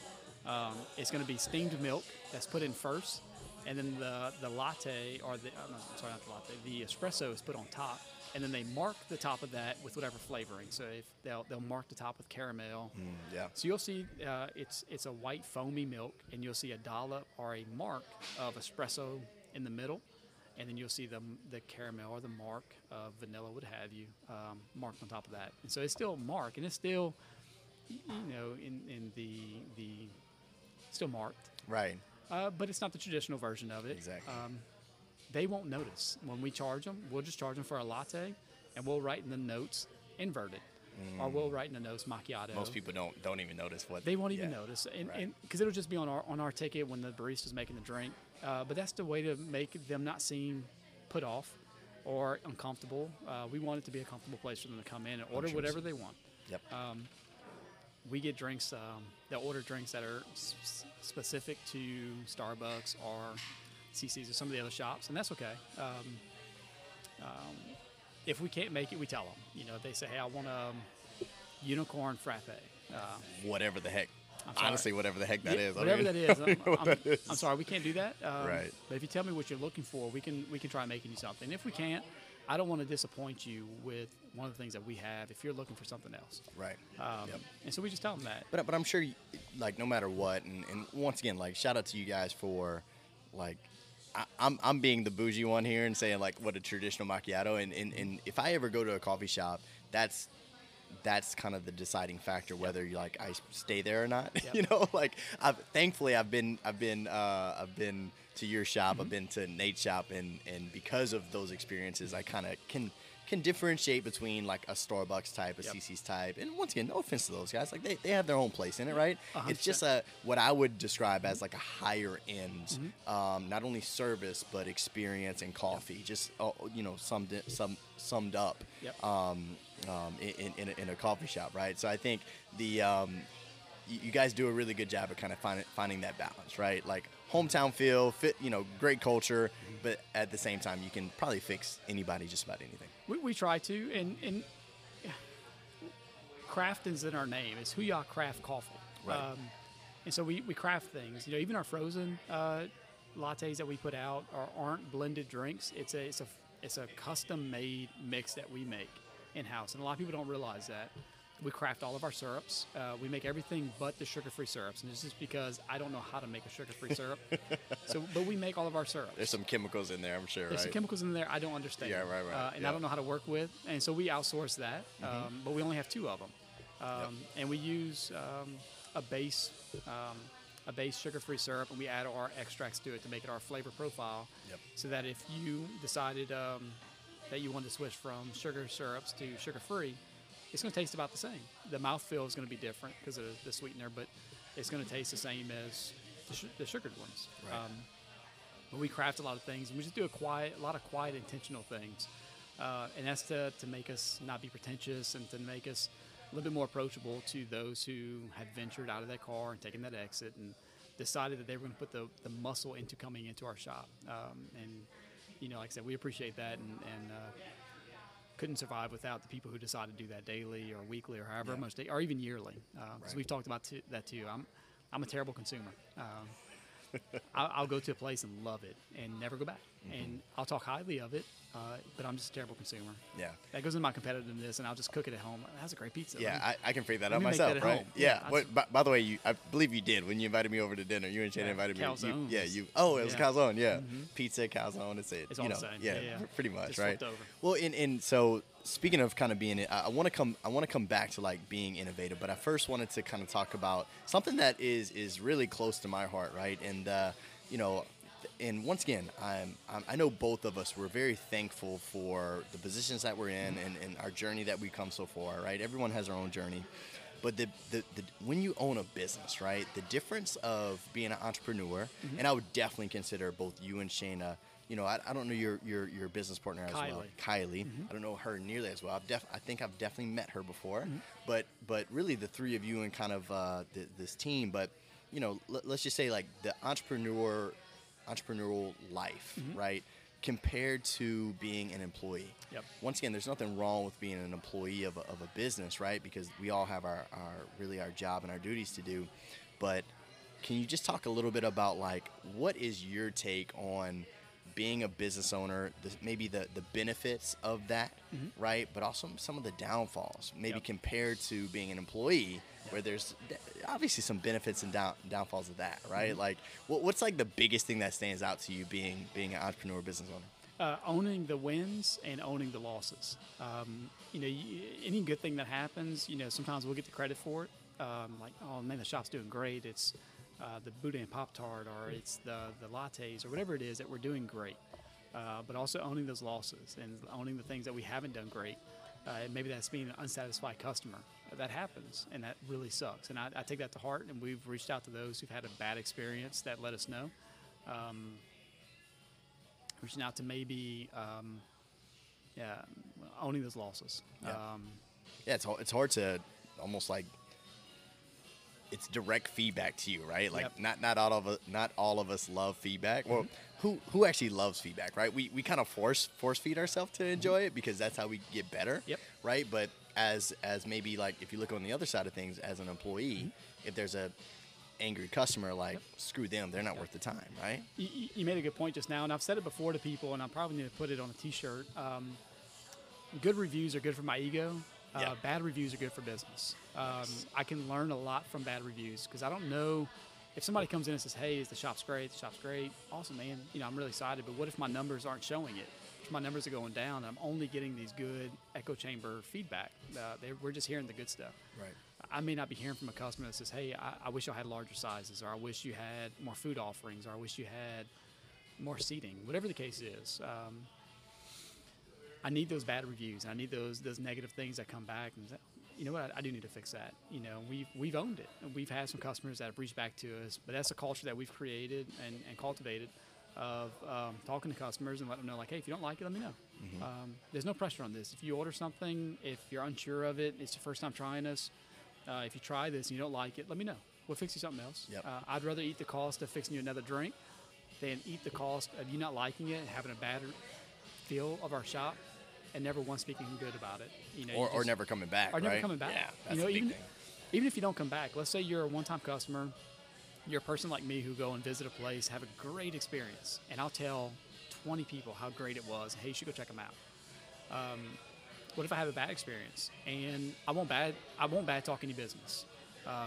Um, it's going to be steamed milk that's put in first, and then the, the latte, or the, oh, no, sorry, not the latte, the espresso is put on top, and then they mark the top of that with whatever flavoring. So if they'll they'll mark the top with caramel. Mm, yeah. So you'll see uh, it's, it's a white foamy milk, and you'll see a dollop or a mark of espresso in the middle. And then you'll see the, the caramel or the mark of vanilla, what have you, um, marked on top of that. And so it's still marked, and it's still, you know, in, in the, the still marked. Right. Uh, but it's not the traditional version of it. Exactly. Um, they won't notice. When we charge them, we'll just charge them for a latte, and we'll write in the notes inverted. Mm. Or we'll write in the notes macchiato. Most people don't don't even notice what. They won't even yeah. notice. And because right. and, it'll just be on our on our ticket when the barista's making the drink. Uh, but that's the way to make them not seem put off or uncomfortable. Uh, we want it to be a comfortable place for them to come in and order whatever they want. Yep. Um, we get drinks, um, they'll order drinks that are s- specific to Starbucks or C C's or some of the other shops, and that's okay. Um, um, if we can't make it, we tell them. You know, they say, hey, I want a um, unicorn frappe. Uh, whatever the heck. Honestly, whatever the heck that yeah, is. Whatever I mean, that is. I'm, I'm, that is. I'm sorry, we can't do that. Um, right. But if you tell me what you're looking for, we can we can try making you something. If we can't, I don't want to disappoint you with one of the things that we have if you're looking for something else. Right. Um, yep. And so we just tell them that. But but I'm sure, you, like, no matter what, and, and once again, like, shout out to you guys for, like, I, I'm I'm being the bougie one here and saying, like, what a traditional macchiato. And, and, and if I ever go to a coffee shop, that's – that's kind of the deciding factor whether you like I stay there or not. Yep. You know, like I've thankfully I've been I've been uh, I've been to your shop, mm-hmm. I've been to Nate's shop, and and because of those experiences, I kind of can can differentiate between like a Starbucks type, a yep. C C's type, and once again, no offense to those guys, like they, they have their own place in it, right? one hundred percent. It's just a what I would describe as like a higher end, mm-hmm. um, not only service but experience and coffee. Yep. Just uh, you know, summed some summed up. Yep. Um, Um, in, in, a, in a coffee shop, right? So I think the um, you guys do a really good job of kind of find, finding that balance, right? Like hometown feel, fit, you know, great culture, but at the same time, you can probably fix anybody just about anything. We, we try to, and, and crafting's in our name. It's Hooyah Craft Coffee. Right. Um, and so we, we craft things. You know, even our frozen uh, lattes that we put out are, aren't blended drinks. It's a, it's a, it's a custom-made mix that we make in-house, and a lot of people don't realize that. We craft all of our syrups. Uh, we make everything but the sugar-free syrups, and this is because I don't know how to make a sugar-free syrup. So, but we make all of our syrups. There's some chemicals in there, I'm sure, There's right? There's some chemicals in there I don't understand. Yeah, right, right. Uh, and yep. I don't know how to work with, and so we outsource that, um, mm-hmm. but we only have two of them. Um, yep. And we use um, a base um, a base sugar-free syrup, and we add our extracts to it to make it our flavor profile, yep. so that if you decided... Um, that you want to switch from sugar syrups to sugar-free, it's going to taste about the same. The mouthfeel is going to be different because of the sweetener, but it's going to taste the same as the, sh the sugared ones. Right. Um, but we craft a lot of things, and we just do a quiet, a lot of quiet, intentional things. Uh, and that's to, to make us not be pretentious and to make us a little bit more approachable to those who have ventured out of that car and taken that exit and decided that they were going to put the, the muscle into coming into our shop. Um, and, you know, like I said, we appreciate that, and, and uh, couldn't survive without the people who decide to do that daily or weekly or however yeah. much, they, or even yearly. Because uh, right. we've talked about t that too. I'm, I'm a terrible consumer. Um, I'll, I'll go to a place and love it and never go back. Mm-hmm. And I'll talk highly of it, uh, but I'm just a terrible consumer. Yeah. That goes into my competitiveness, and I'll just cook it at home. That's a great pizza. Yeah, I, I can figure that out myself, that right? Home. Yeah. yeah what, by, by the way, you, I believe you did when you invited me over to dinner. You and Shana yeah, invited calzones. me. You, yeah, you. Oh, it was yeah. calzone, yeah. Mm-hmm. Pizza, calzone, it's it. It's you all know, the same. Yeah, yeah, yeah. Pretty much, just right? Flipped over. Well, and, and so speaking of kind of being in, I want to come I want to come back to like being innovative, but I first wanted to kind of talk about something that is is really close to my heart, right? And uh, you know, and once again, I'm, I'm I know both of us were very thankful for the positions that we're in and, and our journey that we come so far, right? Everyone has their own journey, but the, the, the when you own a business, right, the difference of being an entrepreneur, mm-hmm. and I would definitely consider both you and Shana. You know, I, I don't know your, your, your business partner as Kylie. well, Kylie. Mm-hmm. I don't know her nearly as well. I've def I think I've definitely met her before, mm-hmm. but but really the three of you and kind of uh, th this team. But you know, l let's just say like the entrepreneur entrepreneurial life, mm-hmm. right? Compared to being an employee. Yep. Once again, there's nothing wrong with being an employee of a, of a business, right? Because we all have our, our really our job and our duties to do. But can you just talk a little bit about like what is your take on being a business owner, the, maybe the, the benefits of that, mm-hmm. right? But also some of the downfalls, maybe yep. compared to being an employee, yep. where there's obviously some benefits and down, downfalls of that, right? Mm-hmm. Like, what, what's like the biggest thing that stands out to you being being an entrepreneur business owner? Uh, owning the wins and owning the losses. Um, you know, you, any good thing that happens, you know, sometimes we'll get the credit for it. Um, like, oh man, the shop's doing great. It's Uh, the Boudin Pop-Tart, or it's the, the lattes, or whatever it is that we're doing great. Uh, but also owning those losses and owning the things that we haven't done great. Uh, and maybe that's being an unsatisfied customer. That happens, and that really sucks. And I, I take that to heart, and we've reached out to those who've had a bad experience that let us know. Um, reaching out to maybe um, yeah, owning those losses. Yeah, um, yeah it's, it's hard to almost like it's direct feedback to you, right? Like yep. not not all of us, not all of us love feedback. Mm-hmm. Well, who who actually loves feedback, right? We we kind of force force feed ourselves to enjoy mm-hmm. it because that's how we get better, yep. right? But as as maybe like if you look on the other side of things, as an employee, mm-hmm. if there's a angry customer, like yep. screw them, they're not yep. worth the time, right? You, you made a good point just now, and I've said it before to people, and I probably need to put it on a T-shirt. Um, good reviews are good for my ego. Uh, yeah. Bad reviews are good for business. Um, yes. I can learn a lot from bad reviews because I don't know if somebody comes in and says, hey, is the shop's great, the shop's great. Awesome, man. You know, I'm really excited, but what if my numbers aren't showing it? If my numbers are going down and I'm only getting these good echo chamber feedback, uh, they, we're just hearing the good stuff. Right. I may not be hearing from a customer that says, hey, I, I wish y'all had larger sizes, or I wish you had more food offerings, or I wish you had more seating, whatever the case is. Um, I need those bad reviews, and I need those those negative things that come back. And you know what, I, I do need to fix that. You know, we've we've owned it, and we've had some customers that have reached back to us, but that's a culture that we've created and, and cultivated of um, talking to customers and letting them know, like, hey, if you don't like it, let me know. Mm-hmm. um, there's no pressure on this. If you order something, if you're unsure of it, it's your first time trying us. Uh, if you try this and you don't like it, let me know. We'll fix you something else. Yep. Uh, I'd rather eat the cost of fixing you another drink than eat the cost of you not liking it and having a bad feel of our shop and never once speaking good about it, you know, or, you just, or never coming back, or right? never coming back. Yeah, that's you know, a big even, thing. Even if you don't come back, let's say you're a one-time customer, you're a person like me who go and visit a place, have a great experience, and I'll tell twenty people how great it was. Hey, you should go check them out. Um, what if I have a bad experience? And I won't bad, I won't bad talk any business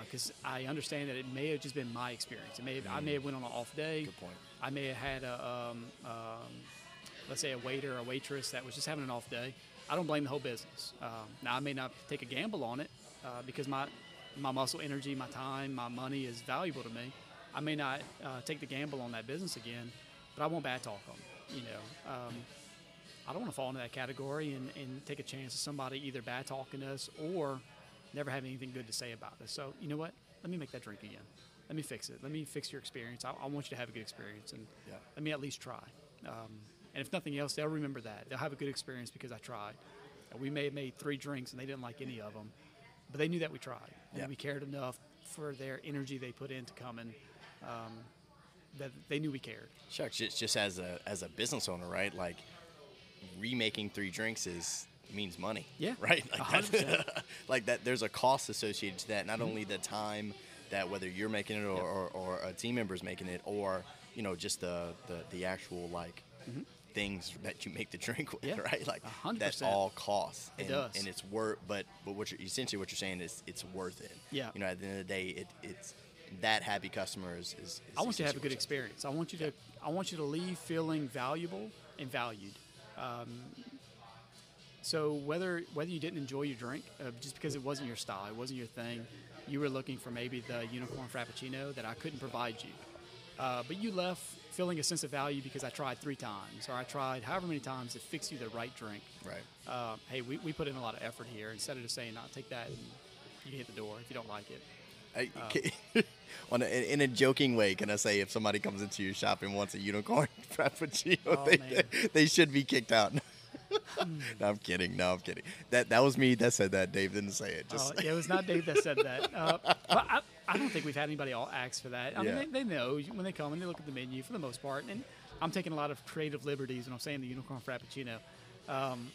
because uh, I understand that it may have just been my experience. It may have, mm. I may have went on an off day. Good point. I may have had a. Um, um, let's say a waiter or a waitress that was just having an off day. I don't blame the whole business. Um, now, I may not take a gamble on it uh, because my, my muscle energy, my time, my money is valuable to me. I may not uh, take the gamble on that business again, but I won't bad talk on it, you know. Um, I don't want to fall into that category and, and take a chance of somebody either bad talking to us or never having anything good to say about us. So, you know what? Let me make that drink again. Let me fix it. Let me fix your experience. I, I want you to have a good experience, and yeah. let me at least try. Um, and if nothing else, they'll remember that. They'll have a good experience because I tried. And we may have made three drinks, and they didn't like any of them. But they knew that we tried, and yeah. we cared enough for their energy they put into coming um, that they knew we cared. Shucks, just, just as a as a business owner, right? Like, remaking three drinks is means money. Yeah, right. Like, that, like that. There's a cost associated to that. Not mm-hmm. only the time that whether you're making it or, yep. or, or a team member's making it, or you know, just the the, the actual like mm-hmm. things that you make the drink with, yeah. right? Like one hundred percent. That's all costs. And, it does, and it's worth. But but what you're, essentially what you're saying is it's worth it. Yeah. You know, at the end of the day, it it's that happy customer is. is, is I want you to have a good experience. I want you to I want you to leave feeling valuable and valued. Um, so whether whether you didn't enjoy your drink, uh, just because it wasn't your style, it wasn't your thing, you were looking for maybe the unicorn frappuccino that I couldn't provide you. Uh, but you left feeling a sense of value because I tried three times, or I tried however many times to fix you the right drink. Right. Uh, hey, we, we put in a lot of effort here. Instead of just saying, no, take that and you can hit the door if you don't like it. I, um, on a, in a joking way, can I say if somebody comes into your shop and wants a unicorn frappuccino, oh, they, they should be kicked out? mm. No, I'm kidding. No, I'm kidding. That that was me that said that. Dave didn't say it. Just oh, yeah, it was not Dave that said that. Uh, but I, I don't think we've had anybody all ask for that. I yeah. mean, they, they know when they come and they look at the menu for the most part. And I'm taking a lot of creative liberties when I'm saying the unicorn frappuccino. Um,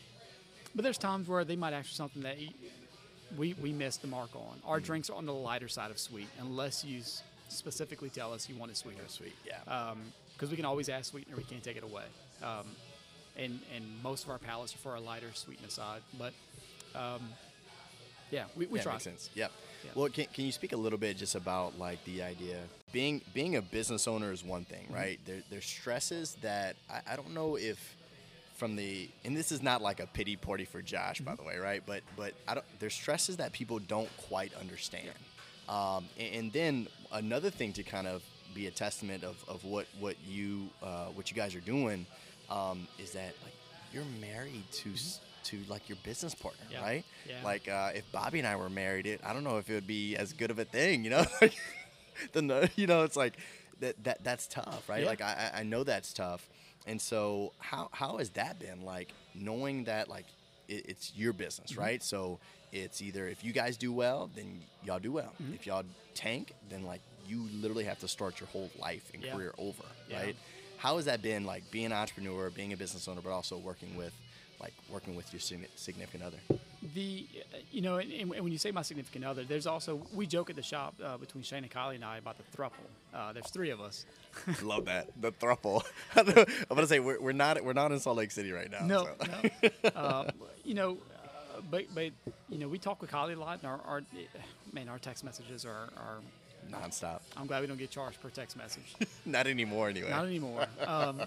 but there's times where they might ask for something that you, we we missed the mark on. Our mm. drinks are on the lighter side of sweet, unless you specifically tell us you want it sweeter. Sweet, yeah. Because um, we can always ask sweetener, we can't take it away. Um, and and most of our palates are for our lighter sweetness side. But um, yeah, we, we yeah, try. That makes sense. Yep. Yeah. Well, can can you speak a little bit just about like the idea being being a business owner is one thing, mm-hmm. right? There there's stresses that I, I don't know if. From the and this is not like a pity party for Josh, mm-hmm. by the way, right? But but I don't, there's stresses that people don't quite understand. Yeah. Um, and, and then another thing to kind of be a testament of, of what what you uh, what you guys are doing um, is that like you're married to mm-hmm. to like your business partner, yeah. right? Yeah. Like uh, if Bobby and I were married, it I don't know if it would be as good of a thing, you know? the you know it's like that that that's tough, right? Yeah. Like I I know that's tough. And so how how has that been, like, knowing that, like, it, it's your business, mm-hmm. right? So it's either if you guys do well, then y'all do well. Mm-hmm. If y'all tank, then, like, you literally have to start your whole life and yeah. career over, yeah. right? How has that been, like, being an entrepreneur, being a business owner, but also working with, like, working with your significant other? The, you know, and, and when you say my significant other, there's also, we joke at the shop uh, between Shana, Kylie, and I about the thruple. Uh, there's three of us. Love that, the thruple. I'm gonna say we're, we're not we're not in Salt Lake City right now. No, so. no. Uh, you know, uh, but but you know, we talk with Kylie a lot, and our, our man, our text messages are, are nonstop. I'm glad we don't get charged per text message. Not anymore, anyway. Not anymore. Um,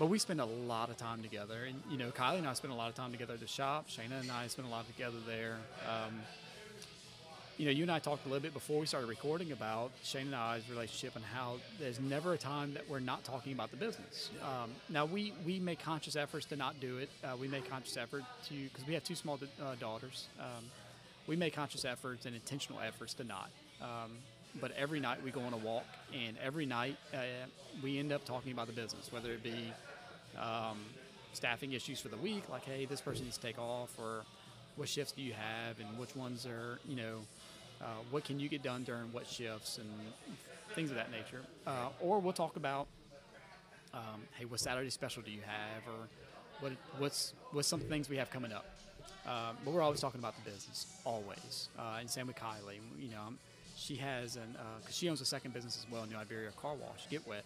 but we spend a lot of time together, and you know, Kylie and I spend a lot of time together at the shop. Shana and I spend a lot together there. Um, you know, you and I talked a little bit before we started recording about Shana and I's relationship and how there's never a time that we're not talking about the business. Um, now we we make conscious efforts to not do it. Uh, we make conscious effort to because we have two small uh, daughters. Um, we make conscious efforts and intentional efforts to not. Um, But every night we go on a walk, and every night uh, we end up talking about the business, whether it be um, staffing issues for the week, like, hey, this person needs to take off, or what shifts do you have, and which ones are, you know, uh, what can you get done during what shifts, and things of that nature. Uh, or we'll talk about, um, hey, what Saturday special do you have, or what what's what's some things we have coming up. Uh, but we're always talking about the business, always. Uh, and same with Kylie, you know. I'm, She has an, because uh, she owns a second business as well in New Iberia, car wash, Get Wet.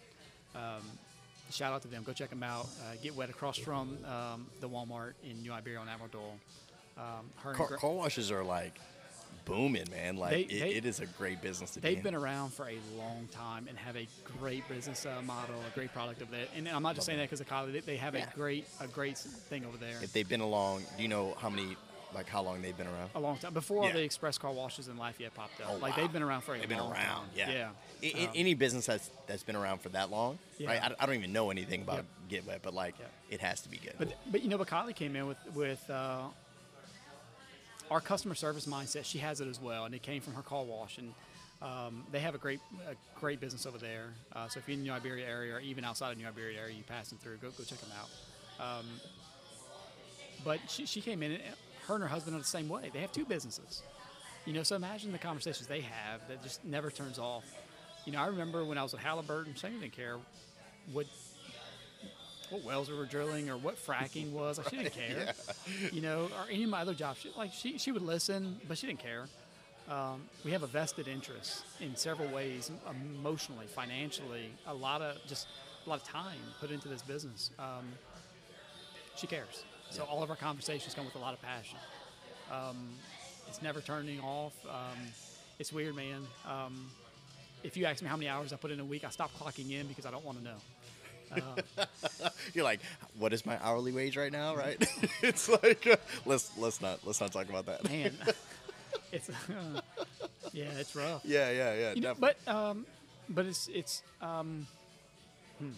Um, shout out to them. Go check them out. Uh, Get Wet across from um, the Walmart in New Iberia on Amarillo. Um, her car, gra- car washes are like booming, man. Like they, it, they, it is a great business to be in. They've been around for a long time and have a great business uh, model, a great product over there. And I'm not just Love saying that because of Kylie. They have yeah. a great a great thing over there. If they've been along, do you know how many like how long they've been around? A long time. Before yeah. all the express car washes in Lafayette popped up. Oh, like wow. they've been around for a they've long time. They've been around, yeah. yeah. I, um, any business that's, that's been around for that long, yeah. right? I, I don't even know anything about yep. Get Wet, but like yep. it has to be good. But, but you know, but Kylie came in with, with uh, our customer service mindset. She has it as well, and it came from her car wash. And um, they have a great a great business over there. Uh, so if you're in the New Iberia area or even outside of the New Iberia area, you're passing through, go, go check them out. Um, but she, she came in, and her and her husband are the same way. They have two businesses. You know, so imagine the conversations they have that just never turns off. You know, I remember when I was at Halliburton, she didn't care what, what wells we were drilling or what fracking was. Like, right, she didn't care. Yeah. You know, or any of my other jobs. She, like, she, she would listen, but she didn't care. Um, we have a vested interest in several ways, emotionally, financially, a lot of just a lot of time put into this business. Um, she cares. So all of our conversations come with a lot of passion. Um, it's never turning off. Um, it's weird, man. Um, if you ask me how many hours I put in a week, I stop clocking in because I don't want to know. Uh, You're like, what is my hourly wage right now, right? It's like, uh, let's let's not let's not talk about that. Man, it's uh, yeah, it's rough. Yeah, yeah, yeah, you definitely. Know, but um, but it's it's um. Hmm.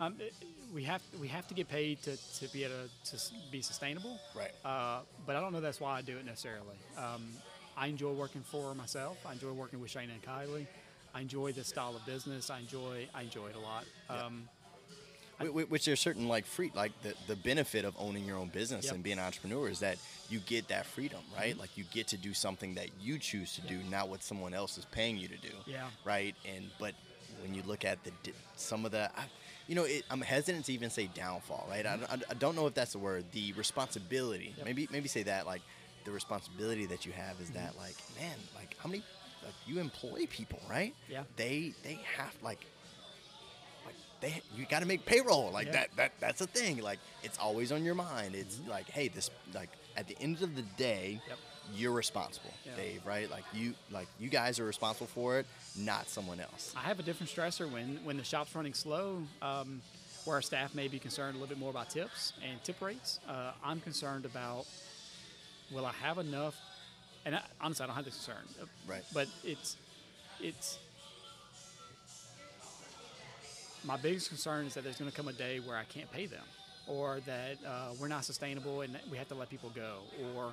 Um, it, we have we have to get paid to, to be able to, to be sustainable, right? Uh, but I don't know that's why I do it necessarily. Um, I enjoy working for myself. I enjoy working with Shana and Kylie. I enjoy this style of business. I enjoy I enjoy it a lot. Um, yeah. I, Which there's certain like free like the, the benefit of owning your own business yep. and being an entrepreneur is that you get that freedom, right? Mm-hmm. Like you get to do something that you choose to yeah. do, not what someone else is paying you to do, yeah. right? And but when you look at the some of the I, You know, it, I'm hesitant to even say downfall, right? I, I, I don't know if that's the word. The responsibility, yep. maybe maybe say that, like, the responsibility that you have is mm-hmm. that, like, man, like, how many, like, you employ people, right? Yeah. They, they have, like, like they you got to make payroll. Like, yeah. that, that that's a thing. Like, it's always on your mind. It's mm-hmm. like, hey, this, like, at the end of the day, yep. you're responsible, yeah. Dave, right? Like you like you guys are responsible for it, not someone else. I have a different stressor when, when the shop's running slow, um, where our staff may be concerned a little bit more about tips and tip rates. Uh, I'm concerned about, will I have enough? And I, honestly, I don't have this concern. Right. But it's, it's, my biggest concern is that there's going to come a day where I can't pay them, or that uh, we're not sustainable and we have to let people go, or...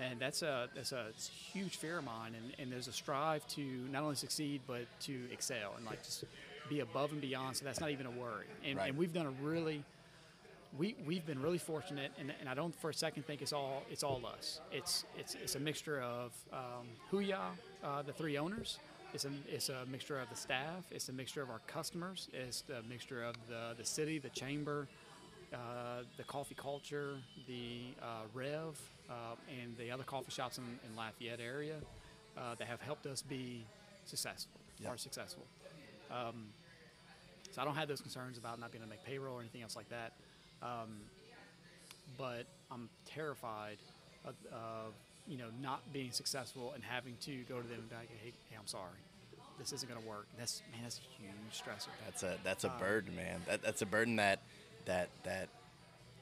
And that's a that's a, it's a huge fear of mine, and, and there's a strive to not only succeed but to excel and like just be above and beyond. So that's not even a worry. And, right. and we've done a really we we've been really fortunate, and, and I don't for a second think it's all it's all us. It's it's it's a mixture of um, Hooyah, uh, the three owners. It's a it's a mixture of the staff. It's a mixture of our customers. It's a mixture of the the city, the chamber. Uh, the coffee culture, the uh, Rev, uh, and the other coffee shops in, in Lafayette area uh, that have helped us be successful, yep. are successful. Um, so I don't have those concerns about not being able to make payroll or anything else like that. Um, but I'm terrified of, of, you know, not being successful and having to go to them and be like, hey, hey I'm sorry. This isn't going to work. That's, man, that's a huge stressor. That's a, that's a um, burden, man. That, that's a burden that... that that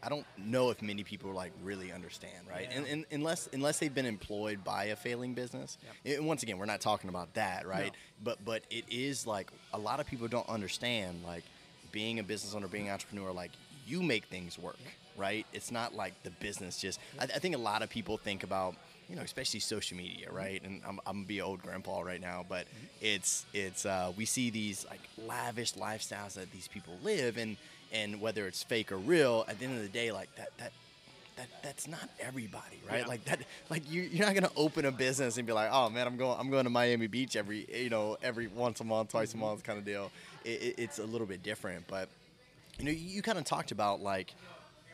I don't know if many people like really understand, right? Yeah. And, and unless unless they've been employed by a failing business, yep. and once again, we're not talking about that, right? No. But but it is like a lot of people don't understand like being a business owner, being an entrepreneur, like you make things work, yep. right? It's not like the business just. Yep. I, I think a lot of people think about, you know, especially social media, right? And I'm, I'm gonna be an old grandpa right now, but mm-hmm. it's it's uh, we see these like lavish lifestyles that these people live, and. And whether it's fake or real, at the end of the day, like that, that, that, that's not everybody, right? Yeah. Like that, like you, you're not gonna open a business and be like, oh man, I'm going, I'm going to Miami Beach every, you know, every once a month, twice a month, kind of deal. It, it, it's a little bit different, but you know, you, you kind of talked about like,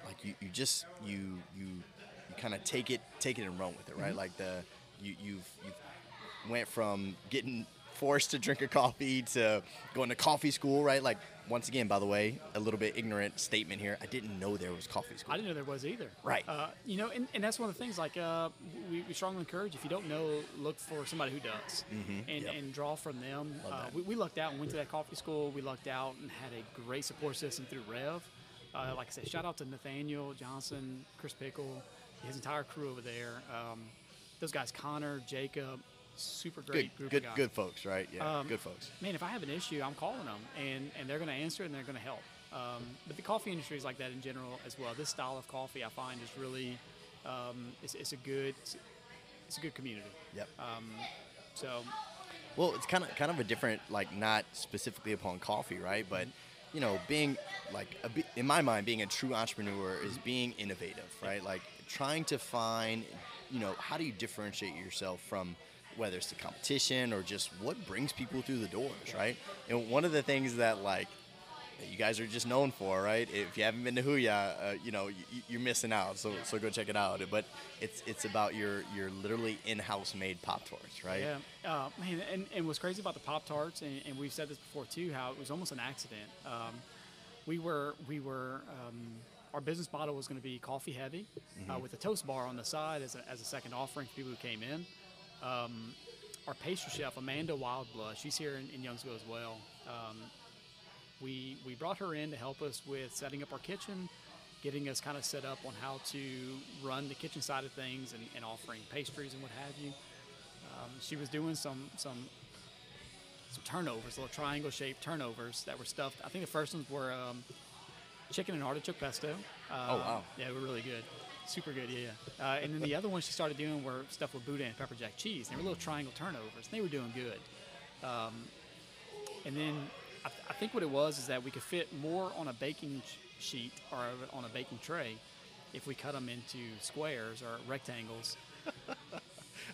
like you, you just, you, you, you kind of take it, take it and run with it, right? Mm-hmm. Like the, you, you've, you've went from getting forced to drink a coffee to going to coffee school, right? Like. Once again, by the way, a little bit ignorant statement here. I didn't know there was coffee school. I didn't know there was either. Right. Uh, you know, and, and that's one of the things, like, uh, we, we strongly encourage, if you don't know, look for somebody who does mm-hmm. and, yep. and draw from them. Uh, we, we lucked out and went to that coffee school. We lucked out and had a great support system through Rev. Uh, like I said, shout out to Nathaniel Johnson, Chris Pickle, his entire crew over there. Um, those guys, Connor, Jacob, super great good, group good, of guys. Good folks, right? Yeah, um, good folks. Man, if I have an issue, I'm calling them, and, and they're going to answer it, and they're going to help. Um, but the coffee industry is like that in general as well. This style of coffee, I find, is really um, it's, it's a good it's, it's a good community. Yep. Um, so. Well, it's kind of kind of a different, like, not specifically upon coffee, right? But you know, being like a, in my mind, being a true entrepreneur is being innovative, right? Like trying to find, you know, how do you differentiate yourself from whether it's the competition or just what brings people through the doors, right? And one of the things that like that you guys are just known for, right? If you haven't been to Hooyah, uh, you know, you, you're missing out. So yeah. so go check it out. But it's it's about your your literally in-house made Pop-Tarts, right? Yeah, uh, man. And, and what's crazy about the Pop-Tarts, and, and we've said this before too, how it was almost an accident. Um, we were we were um, our business model was going to be coffee heavy, mm-hmm. uh, with a toast bar on the side as a, as a second offering for people who came in. Um, our pastry chef, Amanda Wildblush, she's here in, in Youngsville as well. Um, We we brought her in to help us with setting up our kitchen, getting us kind of set up on how to run the kitchen side of things and, and offering pastries and what have you. Um, she was doing some some some turnovers, little triangle-shaped turnovers that were stuffed. I think the first ones were um, chicken and artichoke pesto. Um, oh, wow. Yeah, they were really good. Super good, yeah. Uh, and then the other ones she started doing were stuffed with Buddha and pepper jack cheese. They were little triangle turnovers. They were doing good. Um, and then... I, th- I think what it was is that we could fit more on a baking sh- sheet or on a baking tray if we cut them into squares or rectangles.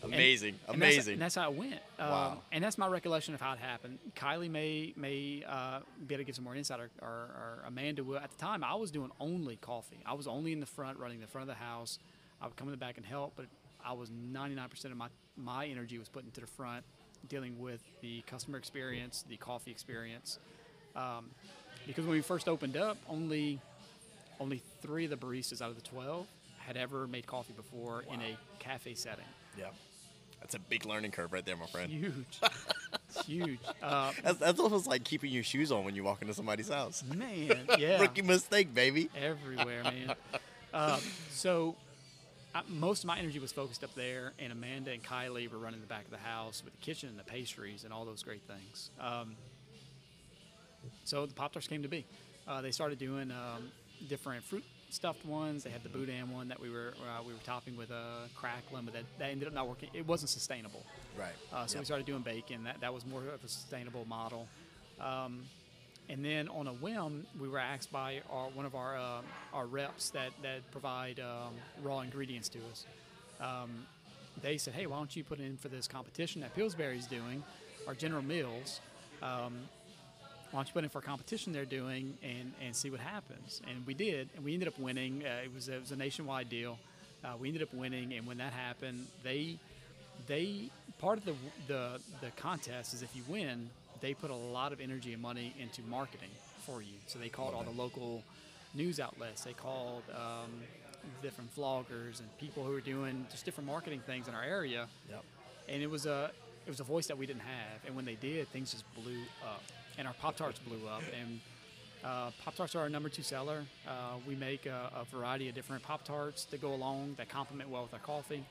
Amazing, and, and amazing. That's, and that's how it went. Um, wow. And that's my recollection of how it happened. Kylie may may uh, be able to give some more insight, or, or, or Amanda will. At the time, I was doing only coffee. I was only in the front, running the front of the house. I would come in the back and help, but I was ninety-nine percent of my, my energy was put into the front, dealing with the customer experience, the coffee experience. Um, because when we first opened up, only only three of the baristas out of the twelve had ever made coffee before. Wow. In a cafe setting. Yeah. That's a big learning curve right there, my friend. Huge. It's huge. Uh, that's, that's almost like keeping your shoes on when you walk into somebody's house. Man, yeah. Rookie mistake, baby. Everywhere, man. Um, so... I, most of my energy was focused up there, and Amanda and Kylie were running the back of the house with the kitchen and the pastries and all those great things. Um, so the Pop-Tarts came to be. Uh, they started doing um, different fruit stuffed ones. They had the Boudin one that we were uh, we were topping with a crackling, but that, that ended up not working. It wasn't sustainable. Right. Uh, so yep. we started doing bacon. That that was more of a sustainable model. Um, And then on a whim, we were asked by our, one of our uh, our reps that, that provide um, raw ingredients to us. Um, they said, hey, why don't you put in for this competition that Pillsbury's doing, or General Mills. Um, why don't you put in for a competition they're doing and, and see what happens? And we did, and we ended up winning. Uh, it was it was a nationwide deal. Uh, we ended up winning, and when that happened, they they part of the the, the contest is if you win, they put a lot of energy and money into marketing for you. So they called all the local news outlets. They called um, different vloggers and people who were doing just different marketing things in our area. Yep. And it was a it was a voice that we didn't have. And when they did, things just blew up. And our Pop-Tarts blew up. And uh, Pop-Tarts are our number two seller. Uh, we make a, a variety of different Pop-Tarts that go along, that complement well with our coffee.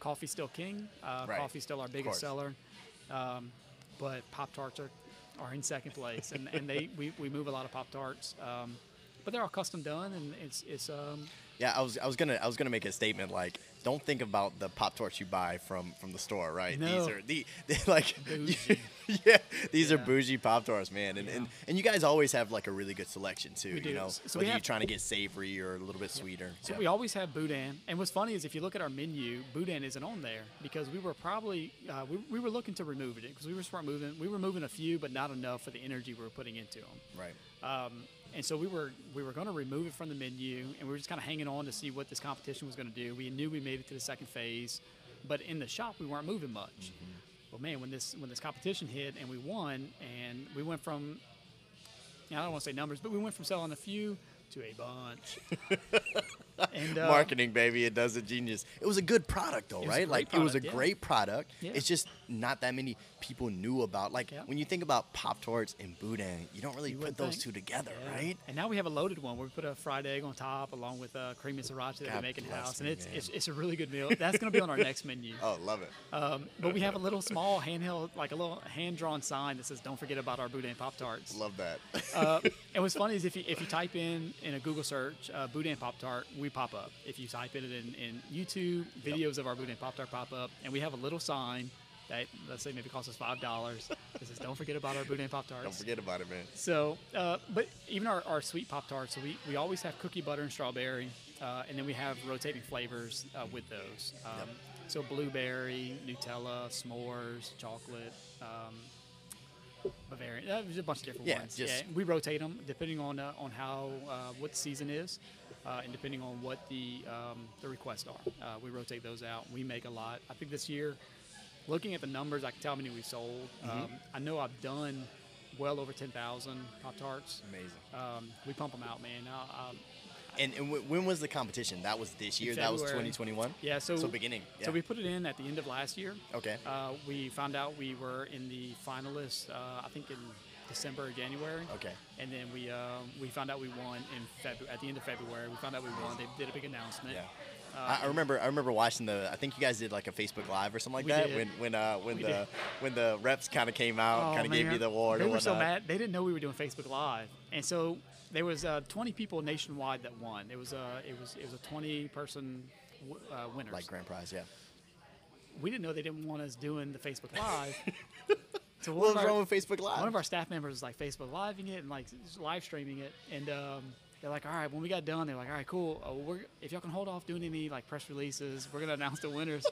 Coffee's still king. Uh, right. Coffee's still our biggest seller. Um, But Pop-Tarts are, are in second place, and, and they we, we move a lot of Pop-Tarts, um, but they're all custom done, and it's it's. Um, yeah, I was I was gonna I was gonna make a statement like, don't think about the Pop-Tarts you buy from, from the store, right? No. These are the like bougie. yeah, these yeah. are bougie Pop-Tarts, man, and, yeah. and and you guys always have like a really good selection too. We do. You know, so whether have, you're trying to get savory or a little bit yeah. sweeter. So yeah. we always have Boudin, and what's funny is if you look at our menu, Boudin isn't on there because we were probably uh, we we were looking to remove it because we were smart moving we were moving a few, but not enough for the energy we were putting into them. Right. Um, and so we were we were going to remove it from the menu, and we were just kind of hanging on to see what this competition was going to do. We knew we made it to the second phase, but in the shop we weren't moving much. Mm-hmm. But man, when this when this competition hit and we won, and we went from, you know, I don't want to say numbers, but we went from selling a few to a bunch. And, uh, marketing, baby, it does a genius. It was a good product, though, right? Like, it was a great product. Yeah. It's just not that many people knew about. Like, yeah. when you think about Pop-Tarts and Boudin, you don't really you put those think. two together, yeah. right? And now we have a loaded one where we put a fried egg on top along with uh, cream and sriracha that God we make in house. Me, and it's, it's it's a really good meal. That's going to be on our next menu. Oh, love it. Um, but we have a little small handheld, like a little hand-drawn sign that says, don't forget about our Boudin Pop-Tarts. Love that. uh, and what's funny is if you, if you type in, in a Google search, uh, Boudin Pop-Tart, we pop up. If you type in it in, in YouTube, videos yep. of our Boudin Pop-Tart pop up, and we have a little sign that, let's say, maybe costs us five dollars. This is, don't forget about our Boudin Pop-Tarts. Don't forget about it, man. So, uh, but even our, our sweet Pop-Tarts, so we, we always have cookie butter and strawberry, uh, and then we have rotating flavors uh, with those. Um, yep. So blueberry, Nutella, s'mores, chocolate, um, Bavarian, uh, there's a bunch of different yeah, ones. Just yeah, we rotate them depending on uh, on how, uh, what the season is. Uh, and depending on what the um, the requests are, uh, we rotate those out. We make a lot. I think this year, looking at the numbers, I can tell how many we sold. Mm-hmm. Um, I know I've done well over ten thousand Pop-Tarts. Amazing. Um, we pump them out, man. I, I, And, and w- when was the competition? That was this year? That was twenty twenty-one? Yeah. So, so beginning. Yeah. So we put it in at the end of last year. Okay. Uh, we found out we were in the finalists, uh, I think in December or January. Okay. And then we um, we found out we won in Febu- at the end of February. We found out we won. They did a big announcement. Yeah. Uh, I remember. I remember watching the. I think you guys did like a Facebook Live or something like that. Did. When when uh, when we the did. when the reps kind of came out, oh, kind of gave you the award. They or were so mad. They didn't know we were doing Facebook Live, and so there was uh, twenty people nationwide that won. It was a uh, it was it was a twenty person w- uh, winners. Like grand prize, yeah. We didn't know they didn't want us doing the Facebook Live. So what was wrong with Facebook Live? One of our staff members was like Facebook Living it and like live streaming it, and. Um, They're like, all right, when we got done, they're like, all right, cool. Uh, we're, if y'all can hold off doing any like press releases, we're going to announce the winners.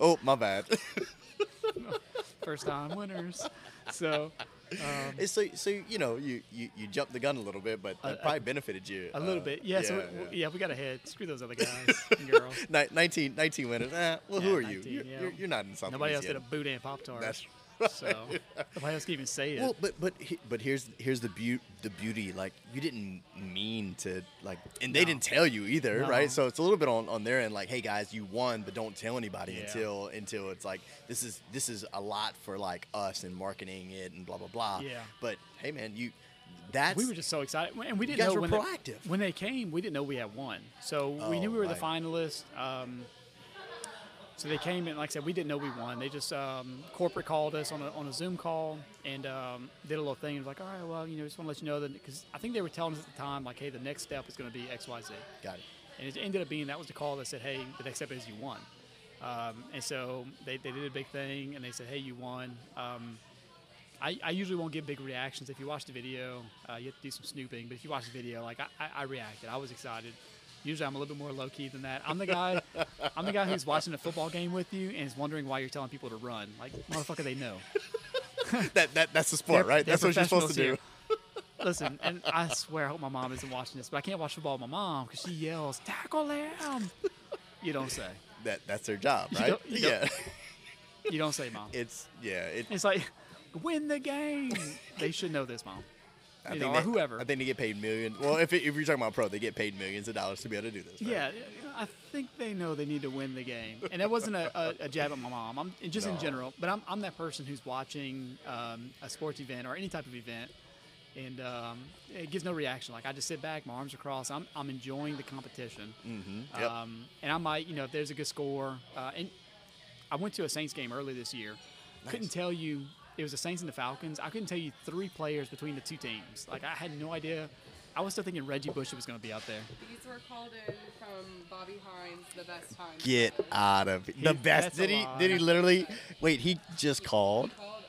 Oh, my bad. First time winners. So, um, it's so, so you know, you, you, you jumped the gun a little bit, but that uh, probably benefited you. A uh, little bit. Yeah, yeah, so yeah. yeah, we got ahead. Screw those other guys and girls. nineteen winners. Eh, well, yeah, who are nineteen, you? You're, yeah. you're, you're not in something. Nobody else yet. Did a Boudin Pop-Tart. That's so nobody else can even say it. Well, but but but here's here's the beauty the beauty. Like you didn't mean to like, and they no. didn't tell you either, no. right? So it's a little bit on, on their end. Like, hey guys, you won, but don't tell anybody yeah. until until it's like this is this is a lot for like us and marketing it and blah blah blah. Yeah. But hey man, you that's we were just so excited, and we didn't you guys know were when proactive. They, when they came, we didn't know we had won. So oh, we knew we were right. the finalists. Um, So they came in, like I said, we didn't know we won. They just, um, corporate called us on a, on a Zoom call and um, did a little thing. It was like, all right, well, you know, just want to let you know that, because I think they were telling us at the time, like, hey, the next step is going to be X, Y, Z. Got it. And it ended up being, that was the call that said, hey, the next step is you won. Um, and so they, they did a big thing and they said, hey, you won. Um, I, I usually won't give big reactions. If you watch the video, uh, you have to do some snooping. But if you watch the video, like, I, I, I reacted. I was excited. Usually I'm a little bit more low-key than that. I'm the guy I'm the guy who's watching a football game with you and is wondering why you're telling people to run. Like, motherfucker, they know. that that That's the sport, they're, right? They're that's what you're supposed to do. Listen, and I swear I hope my mom isn't watching this, but I can't watch football with my mom because she yells, tackle him. You don't say. That That's her job, right? You don't, you yeah. Don't, you don't say, Mom. It's, yeah. It, it's like, win the game. They should know this, Mom. I think know, they, or whoever. I think they get paid millions. Well, if, it, if you're talking about pro, they get paid millions of dollars to be able to do this. Right? Yeah, I think they know they need to win the game. And that wasn't a, a, a jab at my mom. I'm just no. in general. But I'm I'm that person who's watching um, a sports event or any type of event, and um, it gives no reaction. Like I just sit back, my arms are crossed. I'm I'm enjoying the competition. Mm-hmm. Yep. Um, and I might, you know, if there's a good score. Uh, and I went to a Saints game early this year. Nice. Couldn't tell you. It was the Saints and the Falcons. I couldn't tell you three players between the two teams. Like, I had no idea. I was still thinking Reggie Bush was going to be out there. These were called in from Bobby Hines, the best time. Get ever. Out of it. The best. Did he, did he literally? Wait, he just he, called? He called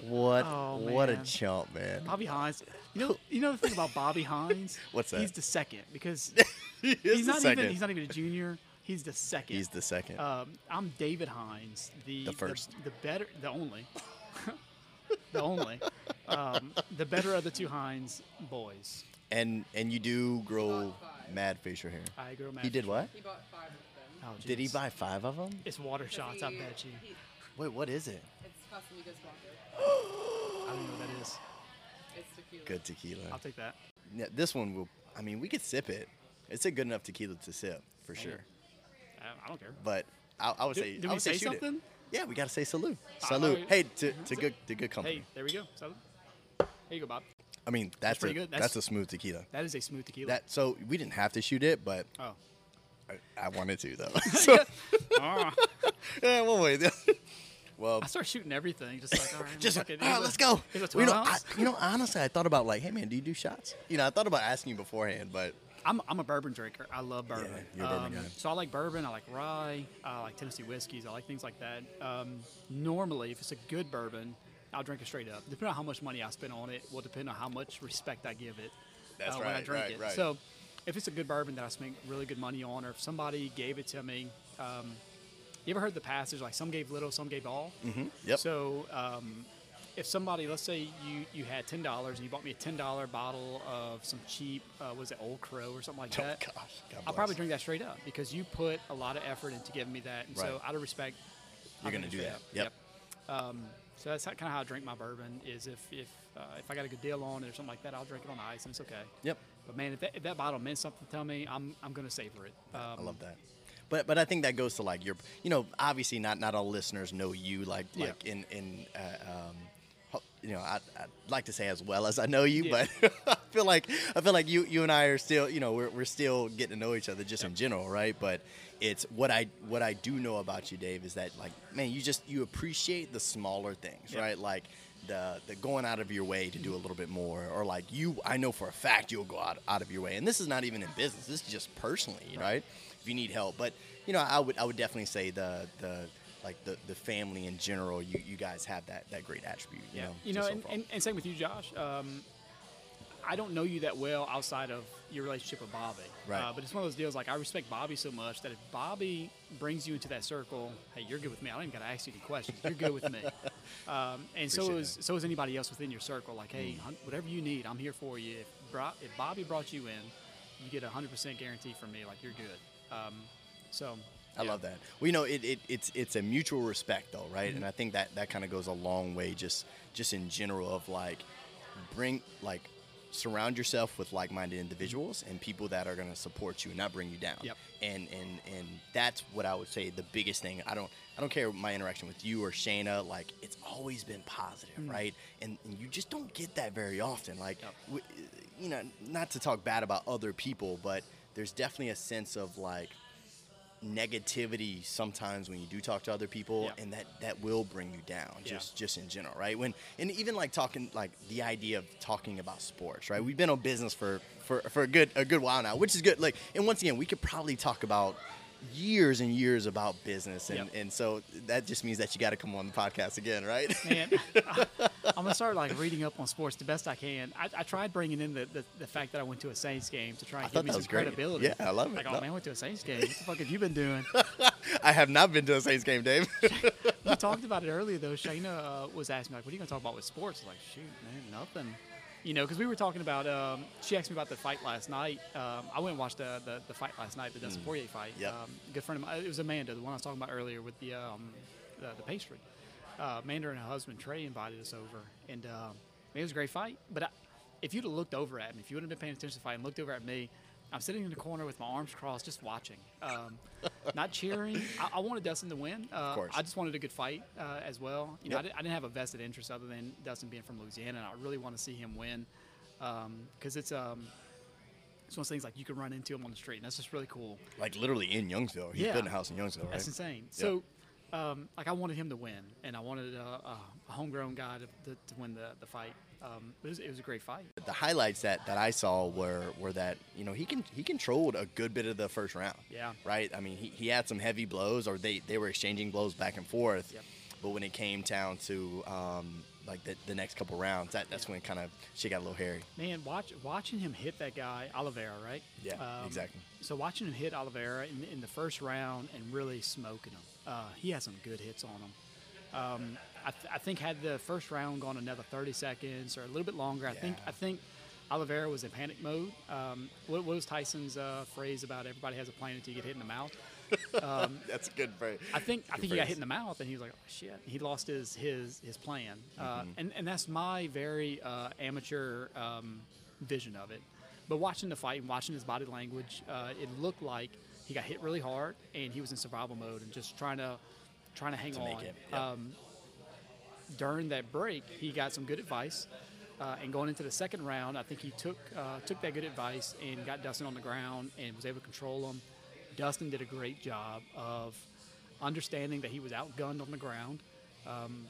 earlier. What, oh, what a chump, man. Bobby Hines. You know, you know the thing about Bobby Hines? What's that? He's the second because he he's, not second. Even, he's not even a junior. He's the second. He's the second. Um, I'm David Hines. The, the first. The, the better, the only. The only, um, the better of the two Hines boys. And and you do grow mad facial hair. I grow mad. He did what? He bought five of them. Oh, did he buy five of them? It's water shots, he, I bet you. He, Wait, what is it? It's Casamigos vodka. I don't know what that is. It's tequila. Good tequila. I'll take that. Yeah, this one will. I mean, we could sip it. It's a good enough tequila to sip for sure. I don't care. But I, I would did, say, did I would we say, say shoot something? It. Yeah, we gotta say salute. Salute. Uh, hey, to, to good to good company. Hey, there we go. Salute. There you go, Bob. I mean, that's, that's pretty a, good. That's, that's a smooth tequila. That is a smooth tequila. That so we didn't have to shoot it, but oh, I, I wanted to though. So, yeah. Oh. Yeah, we'll wait. Well, I start shooting everything, just like, all right, just like, all right, let's go. You know, I, you know, honestly, I thought about like, hey man, do you do shots? You know, I thought about asking you beforehand, but I'm I'm a bourbon drinker. I love bourbon. Yeah, you're a bourbon um, guy. So I like bourbon. I like rye. I like Tennessee whiskeys. I like things like that. Um, normally, if it's a good bourbon, I'll drink it straight up. Depending on how much money I spend on it, will depend on how much respect I give it. That's uh, right, when I drink right, it. Right. So if it's a good bourbon that I spent really good money on, or if somebody gave it to me, um, you ever heard the passage like some gave little, some gave all? Mm-hmm. Yep. So um, if somebody, let's say you, you had ten dollars and you bought me a ten dollar bottle of some cheap, uh, was it Old Crow or something like oh, that? Gosh, God bless. I'll probably drink that straight up because you put a lot of effort into giving me that. And right. So out of respect, you're going to do that. Yep. yep. Um, so that's kind of how I drink my bourbon is if if uh, if I got a good deal on it or something like that, I'll drink it on ice and it's okay. Yep. But man, if that, if that bottle meant something to me, I'm I'm going to savor it. Um, I love that. But but I think that goes to like your, you know, obviously not, not all listeners know you like like yeah. in in uh, um. You know, I, I'd like to say as well as I know you, yeah. but I feel like I feel like you, you and I are still, you know, we're we're still getting to know each other just yep. in general, right? But it's what I what I do know about you, Dave, is that like, man, you just you appreciate the smaller things, yep. right? Like the the going out of your way to do a little bit more, or like you, I know for a fact you'll go out out of your way, and this is not even in business, this is just personally, right? right? If you need help, but you know, I would I would definitely say the the. like the, the family in general, you, you guys have that, that great attribute. You yeah. know, you know and, and, and same with you, Josh. Um, I don't know you that well outside of your relationship with Bobby. Right. Uh, but it's one of those deals, like, I respect Bobby so much that if Bobby brings you into that circle, hey, you're good with me. I don't even got to ask you any questions. You're good with me. Um, and Appreciate so is that. so is anybody else within your circle. Like, hey, mm. whatever you need, I'm here for you. If, bro- if Bobby brought you in, you get a one hundred percent guarantee from me. Like, you're good. Um, so... I yeah. love that. Well, you know, it, it, it's it's a mutual respect, though, right? Mm-hmm. And I think that, that kind of goes a long way just just in general of, like, bring, like, surround yourself with like-minded individuals and people that are going to support you and not bring you down. Yep. And, and and that's what I would say the biggest thing. I don't I don't care my interaction with you or Shana. Like, it's always been positive, mm-hmm. right? And, and you just don't get that very often. Like, yep. w- you know, not to talk bad about other people, but there's definitely a sense of, like, negativity sometimes when you do talk to other people yeah. and that that will bring you down just yeah. just in general, right? When and even like talking like the idea of talking about sports, right? We've been on business for for for a good a good while now, which is good. Like, and once again, we could probably talk about years and years about business and, yep. and so that just means that you got to come on the podcast again, right? Man, I, I'm gonna start like reading up on sports the best I can. I, I tried bringing in the, the the fact that I went to a Saints game to try and I give me some credibility. Yeah, I love it. Like, oh no. man, I went to a Saints game. What the fuck have you been doing? I have not been to a Saints game, Dave. You talked about it earlier though. Shana uh, was asking me like, what are you gonna talk about with sports? I was like, shoot, man, nothing. You know, because we were talking about, um, she asked me about the fight last night. Um, I went and watched the, the, the fight last night, the Dustin mm. Poirier fight. Yep. Um, good friend of mine, it was Amanda, the one I was talking about earlier with the um, the, the pastry. Uh, Amanda and her husband, Trey, invited us over. And um, it was a great fight. But I, if you'd have looked over at me, if you wouldn't have been paying attention to the fight and looked over at me, I'm sitting in the corner with my arms crossed, just watching. Um, not cheering. I, I wanted Dustin to win. Uh, of course. I just wanted a good fight uh, as well. You yep. know, I, did, I didn't have a vested interest other than Dustin being from Louisiana, and I really want to see him win because um, it's um, it's one of those things like you can run into him on the street, and that's just really cool. Like literally in Youngsville. He's yeah. building a house in Youngsville, right? That's insane. So, yep. um, like, I wanted him to win, and I wanted uh, a homegrown guy to, to, to win the, the fight. Um, it, was, it was a great fight. The highlights that, that I saw were, were that, you know, he can he controlled a good bit of the first round. Yeah. Right? I mean, he, he had some heavy blows, or they, they were exchanging blows back and forth. Yep. But when it came down to, um, like, the, the next couple rounds, that, that's yeah. when kind of shit got a little hairy. Man, watch, watching him hit that guy, Oliveira, right? Yeah, um, exactly. So watching him hit Oliveira in, in the first round and really smoking him. Uh, he had some good hits on him. Um, I, th- I think had the first round gone another thirty seconds or a little bit longer, I yeah. think I think Oliveira was in panic mode. Um, what, what was Tyson's uh, phrase about everybody has a plan until you get hit in the mouth? Um, That's a good phrase. I think good I think phrase. He got hit in the mouth, and he was like, oh, shit. He lost his his, his plan. Uh, mm-hmm. and, and that's my very uh, amateur um, vision of it. But watching the fight and watching his body language, uh, it looked like he got hit really hard and he was in survival mode and just trying to trying to hang to on. Make it, yep. um, during that break, he got some good advice. Uh, and going into the second round, I think he took uh, took that good advice and got Dustin on the ground and was able to control him. Dustin did a great job of understanding that he was outgunned on the ground um,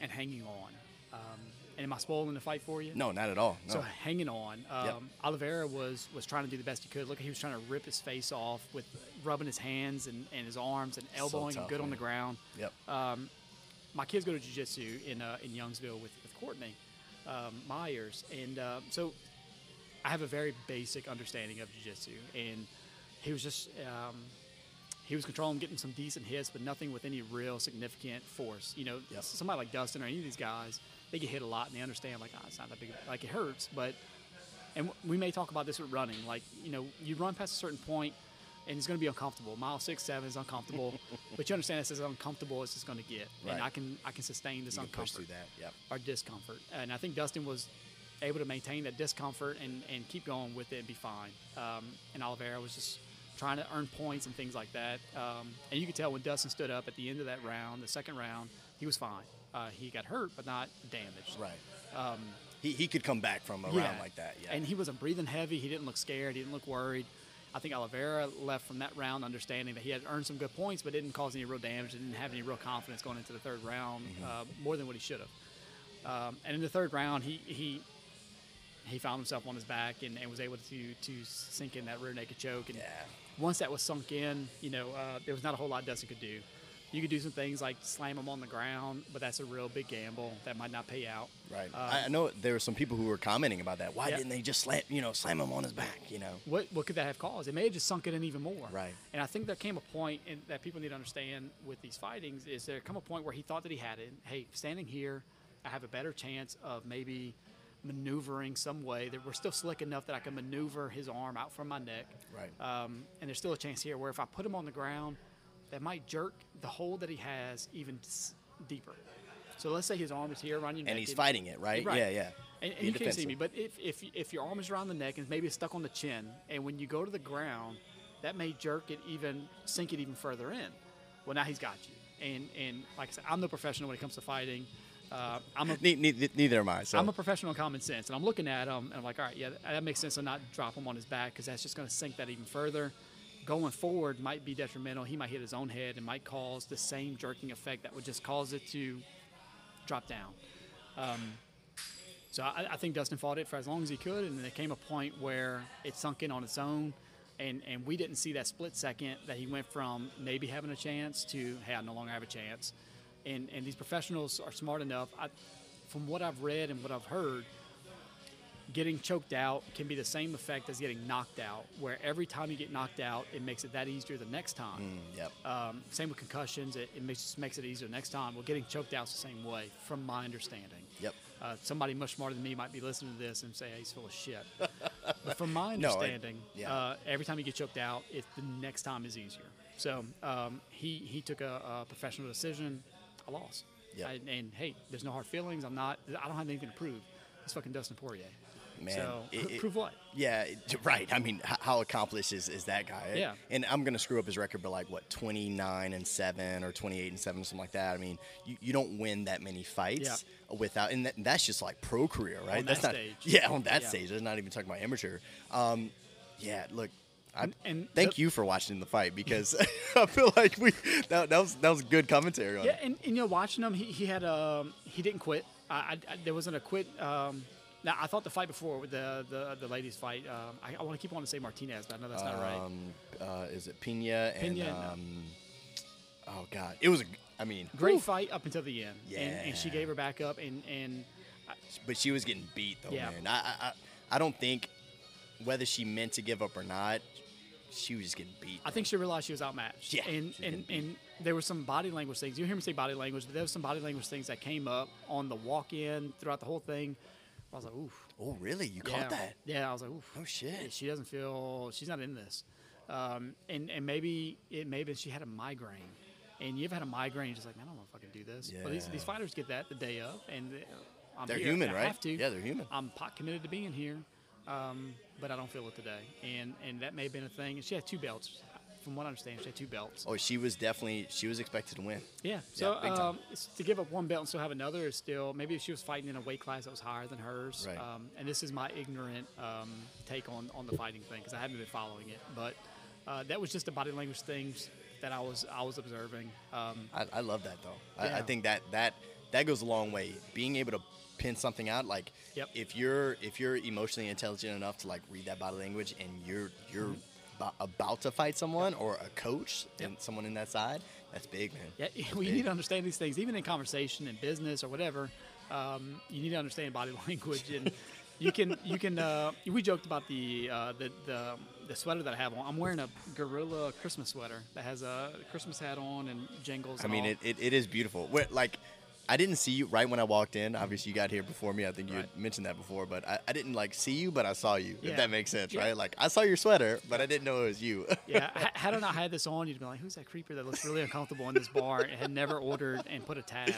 and hanging on. Um, and am I spoiling the fight for you? No, not at all. No. So hanging on. Um, yep. Oliveira was, was trying to do the best he could. Look, he was trying to rip his face off with rubbing his hands and, and his arms and elbowing so tough, him good man. on the ground. Yep. Um, my kids go to jiu-jitsu in, uh, in Youngsville with, with Courtney um, Myers. And uh, so I have a very basic understanding of jiu-jitsu. And he was just um, – he was controlling, getting some decent hits, but nothing with any real significant force. You know, yep. somebody like Dustin or any of these guys, they get hit a lot and they understand, like, oh, it's not that big. Like, it hurts, but – and we may talk about this with running. Like, you know, you run past a certain point and it's going to be uncomfortable. Mile six, seven is uncomfortable. But you understand that's as uncomfortable as it's going to get. Right. And I can I can sustain this you uncomfort. Push through that, yep. Or discomfort. And I think Dustin was able to maintain that discomfort and, and keep going with it and be fine. Um, and Oliveira was just – trying to earn points and things like that. Um, and you could tell when Dustin stood up at the end of that round, the second round, he was fine. Uh, he got hurt, but not damaged. Right. Um, he, he could come back from a yeah. round like that. Yeah. And he wasn't breathing heavy. He didn't look scared. He didn't look worried. I think Oliveira left from that round understanding that he had earned some good points, but didn't cause any real damage. Didn't have any real confidence going into the third round, mm-hmm. uh, more than what he should have. Um, and in the third round, he he he found himself on his back and, and was able to to sink in that rear naked choke. And yeah. Once that was sunk in, you know, uh, there was not a whole lot Dustin could do. You could do some things like slam him on the ground, but that's a real big gamble. That might not pay out. Right. Uh, I know there were some people who were commenting about that. Why yeah. didn't they just slam, you know, slam him on his back, you know? What what could that have caused? It may have just sunk it in even more. Right. And I think there came a point in, that people need to understand with these fightings is there come a point where he thought that he had it. Hey, standing here, I have a better chance of maybe – maneuvering some way that we're still slick enough that I can maneuver his arm out from my neck. Right. Um, and there's still a chance here where if I put him on the ground, that might jerk the hold that he has even deeper. So let's say his arm is here around your neck. And he's and, fighting it, right? right? Yeah, yeah. And, and you defensive. Can't see me, but if, if if your arm is around the neck and maybe it's stuck on the chin, and when you go to the ground, that may jerk it even, sink it even further in. Well, now he's got you. And, and like I said, I'm no professional when it comes to fighting. Uh, I'm a, neither, neither am I. So. I'm a professional in common sense, and I'm looking at him, and I'm like, all right, yeah, that makes sense to not drop him on his back because that's just going to sink that even further. Going forward might be detrimental. He might hit his own head and might cause the same jerking effect that would just cause it to drop down. Um, so I, I think Dustin fought it for as long as he could, and there came a point where it sunk in on its own, and, and we didn't see that split second that he went from maybe having a chance to, hey, I no longer have a chance. And, and these professionals are smart enough. I, from what I've read and what I've heard, getting choked out can be the same effect as getting knocked out, where every time you get knocked out, it makes it that easier the next time. Mm, yep. Um, same with concussions. It, it makes, makes it easier the next time. Well, getting choked out is the same way, from my understanding. Yep. Uh, somebody much smarter than me might be listening to this and say, hey, he's full of shit. But from my understanding, no, it, yeah. uh, every time you get choked out, it, the next time is easier. So um, he, he took a, a professional decision. I lost. Yep. I, and, hey, there's no hard feelings. I'm not – I don't have anything to prove. It's fucking Dustin Poirier. Man. So, it, it, prove what? Yeah, it, right. I mean, how accomplished is, is that guy? Yeah. And I'm going to screw up his record, but like, what, twenty-nine and seven or twenty-eight and seven, something like that. I mean, you, you don't win that many fights yeah. without – and that, that's just like pro career, right? On that's that not, stage. Yeah, on that yeah. stage. That's not even talking about amateur. Um, yeah, look. I, and thank the, you for watching the fight because I feel like we that, that was that was good commentary on yeah, it. Yeah, and, and you know, watching him, he, he had um he didn't quit. I, I, I there wasn't a quit. Um, now I thought the fight before with the the, the ladies fight. Um, I, I want to keep on to say Martinez, but I know that's not um, right. Uh, is it Pena and, Pena and um, oh god, it was a I mean great oof. fight up until the end. Yeah, and, and she gave her back up and and. I, but she was getting beat though, yeah. man. I, I I don't think. Whether she meant to give up or not, she was just getting beat. I man. think she realized she was outmatched. Yeah, and and, and there were some body language things. You hear me say body language, but there were some body language things that came up on the walk-in throughout the whole thing. I was like, oof. Oh, really? You yeah. caught that? Yeah, I was like, oof. Oh, shit. She doesn't feel – she's not in this. Um, and, and maybe it maybe she had a migraine. And you ever had a migraine, you're just like, man, I don't want to fucking do this. Yeah. But these, these fighters get that the day of, and I'm they're here, human, and I right? have to. Yeah, they're human. I'm pot committed to being here. Um, but I don't feel it today. And and that may have been a thing. And she had two belts. From what I understand, she had two belts. Oh, she was definitely, she was expected to win. Yeah. So yeah, um, to give up one belt and still have another is still, maybe if she was fighting in a weight class that was higher than hers. Right. Um, and this is my ignorant um, take on, on the fighting thing because I haven't been following it. But uh, that was just the body language things that I was I was observing. Um, I, I love that, though. Yeah. I, I think that, that that goes a long way. Being able to pin something out, like yep. if you're if you're emotionally intelligent enough to like read that body language and you're you're mm-hmm. about to fight someone or a coach and yep. someone in that side, that's big, man. Yeah, that's well, you big. need to understand these things, even in conversation and business or whatever. Um, you need to understand body language, and you can you can. Uh, we joked about the, uh, the the the sweater that I have on. I'm wearing a gorilla Christmas sweater that has a Christmas hat on and jingles. I mean, it, it it is beautiful. We're, like. I didn't see you right when I walked in. Obviously, you got here before me. I think you right. had mentioned that before, but I, I didn't, like, see you, but I saw you, yeah. if that makes sense, yeah. right? Like, I saw your sweater, but I didn't know it was you. Yeah, I, had I not had this on, you'd be like, who's that creeper that looks really uncomfortable in this bar and had never ordered and put a tab?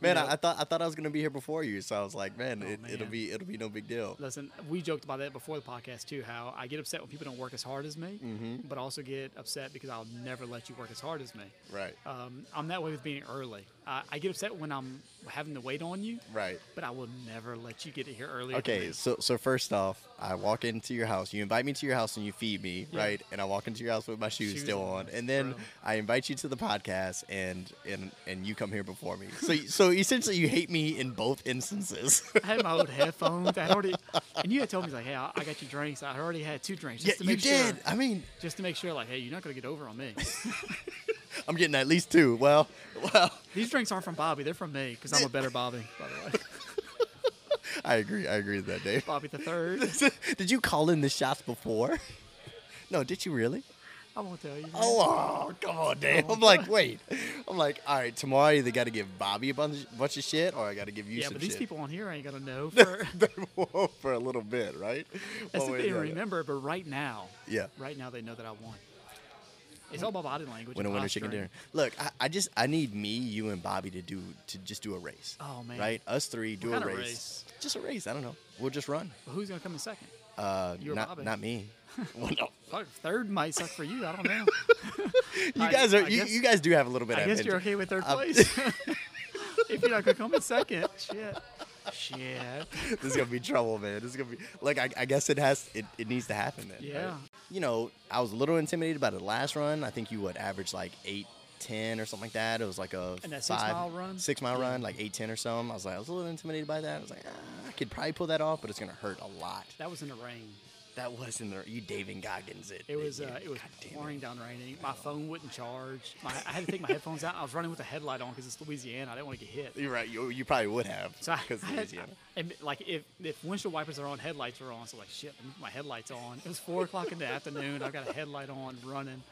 Man, you know, I, I thought I thought I was going to be here before you, so I was like, man, oh, it, man, it'll be it'll be no big deal. Listen, we joked about that before the podcast, too, how I get upset when people don't work as hard as me, mm-hmm. but also get upset because I'll never let you work as hard as me. Right. Um, I'm that way with being early. I, I get upset when I'm having to wait on you, right? But I will never let you get it here early. Okay, so so first off, I walk into your house. You invite me to your house and you feed me, yeah. right? And I walk into your house with my shoes, shoes still on. And then room. I invite you to the podcast, and and, and you come here before me. So, so So essentially, you hate me in both instances. I had my old headphones. I already, and you had told me like, "Hey, I, I got you drinks." I already had two drinks. Just yeah, to make you sure, did. I mean, just to make sure, like, hey, you're not gonna get over on me. I'm getting at least two. Well, well. These drinks aren't from Bobby. They're from me because I'm a better Bobby, by the way. I agree. I agree with that, Dave. Bobby the Third. Did you call in the shots before? No, did you really? I won't tell you. Oh, oh, come on, Dave. I'm like, wait. I'm like, all right, tomorrow I either got to give Bobby a bunch, bunch of shit or I got to give you yeah, some shit. Yeah, but these shit. people on here ain't going to know for for a little bit, right? That's well, the thing. Remember, but right now, yeah. right now they know that I won. It's all about body language. When a winner chicken dinner. Look, I, I just I need me, you, and Bobby to do to just do a race. Oh man, right? Us three do what a race. race. Just a race. I don't know. We'll just run. Well, who's gonna come in second? Uh, you or not Bobby? Not me. Well, no. Third might suck for you. I don't know. you I, guys are you, guess, you guys do have a little bit. I of guess advantage. You're okay with third place. If you're not gonna come in second, shit. Shit. This is gonna be trouble, man. This is gonna be like I, I guess it has it, it needs to happen then. Yeah. Right? You know, I was a little intimidated by the last run. I think you would average like eight ten or something like that. It was like a and that five, six mile run. Six mile yeah. run, like eight ten or something. I was like, I was a little intimidated by that. I was like, ah, I could probably pull that off, but it's gonna hurt a lot. That was in the rain. That was in the you David Goggins it. It was uh, it was pouring down raining. My phone wouldn't charge. My, I had to take my headphones out. I was running with a headlight on because it's Louisiana. I didn't want to get hit. You're right. You, you probably would have because so Louisiana. I, and like if, if windshield wipers are on, headlights are on. So like shit, my headlight's on. It was four o'clock in the afternoon. I got a headlight on, running.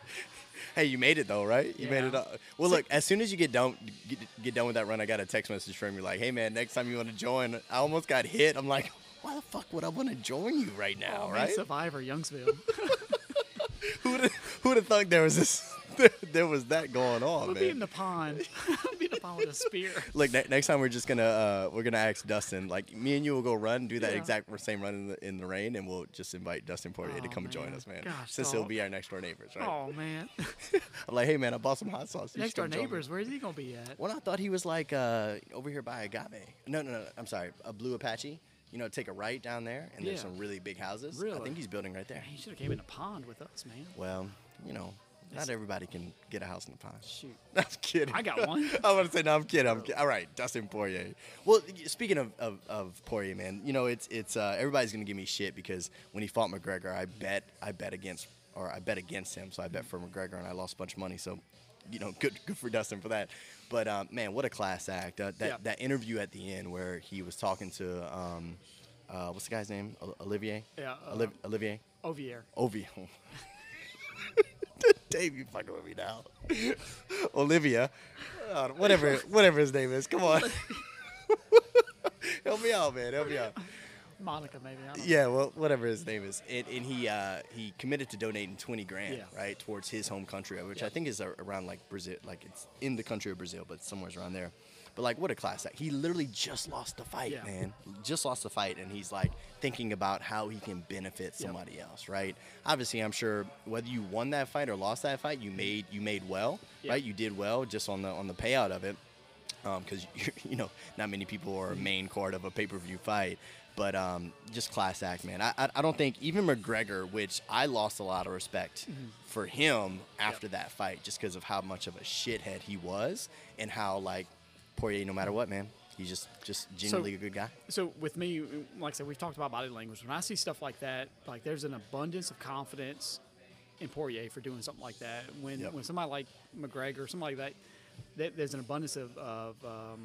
Hey, you made it though, right? You yeah. made it up. Well, look, as soon as you get done get, get done with that run, I got a text message from you like, "Hey man, next time you want to join." I almost got hit. I'm like, why the fuck would I want to join you right now, oh, right? Man, Survivor, Youngsville. Who would have thought there was this? There, there was that going on, we'll man. We'll be in the pond. We'll be in the pond with a spear. Look, ne- next time we're just gonna uh, we're gonna ask Dustin. Like me and you will go run, do that yeah. exact same run in the, in the rain, and we'll just invite Dustin Poirier oh, to come man. join us, man. Gosh, Since dog. he'll be our next door neighbors, right? Oh man. I'm like, hey man, I bought some hot sauce. Next door neighbors, where's he gonna be at? Well, I thought he was like uh, over here by Agave. No, no, no. I'm sorry, a Blue Apache. You know, take a right down there, and yeah. there's some really big houses. Really? I think he's building right there. Man, he should have came in a pond with us, man. Well, you know, not everybody can get a house in a pond. Shoot. I'm kidding. I got one. I want to say, no, I'm kidding. I'm kidding. All right, Dustin Poirier. Well, speaking of, of, of Poirier, man, you know, it's it's uh, everybody's going to give me shit because when he fought McGregor, I bet I bet against or I bet against him, so I bet for McGregor, and I lost a bunch of money, so, you know, good good for Dustin for that. But, um, man, what a class act. Uh, that, yeah. that interview at the end where he was talking to, um, uh, what's the guy's name? O- Olivier? Yeah. Uh, Oliv- Olivier? Ovier. Ovier. Dave, you fucking with me now. Olivia. Uh, whatever whatever his name is. Come on. Help me out, man. Help me out. Monica, maybe. I don't know. Yeah, well, whatever his name is. And, and he uh, he committed to donating twenty grand, yeah. right, towards his home country, which yeah. I think is around like Brazil. Like it's in the country of Brazil, but somewhere's around there. But, like, what a class act. He literally just lost the fight, yeah. man. Just lost the fight, and he's, like, thinking about how he can benefit somebody yep. else, right? Obviously, I'm sure whether you won that fight or lost that fight, you made you made well, yep. right? You did well just on the on the payout of it because, um, you know, not many people are a main card of a pay-per-view fight. But um, just class act, man. I, I I don't think even McGregor, which I lost a lot of respect mm-hmm. for him after yep. that fight, just because of how much of a shithead he was and how, like, Poirier, no matter what, man, he's just just genuinely so, a good guy. So with me, like I said, we've talked about body language. When I see stuff like that, like, there's an abundance of confidence in Poirier for doing something like that. When yep. when somebody like McGregor, somebody like that, there's an abundance of of um,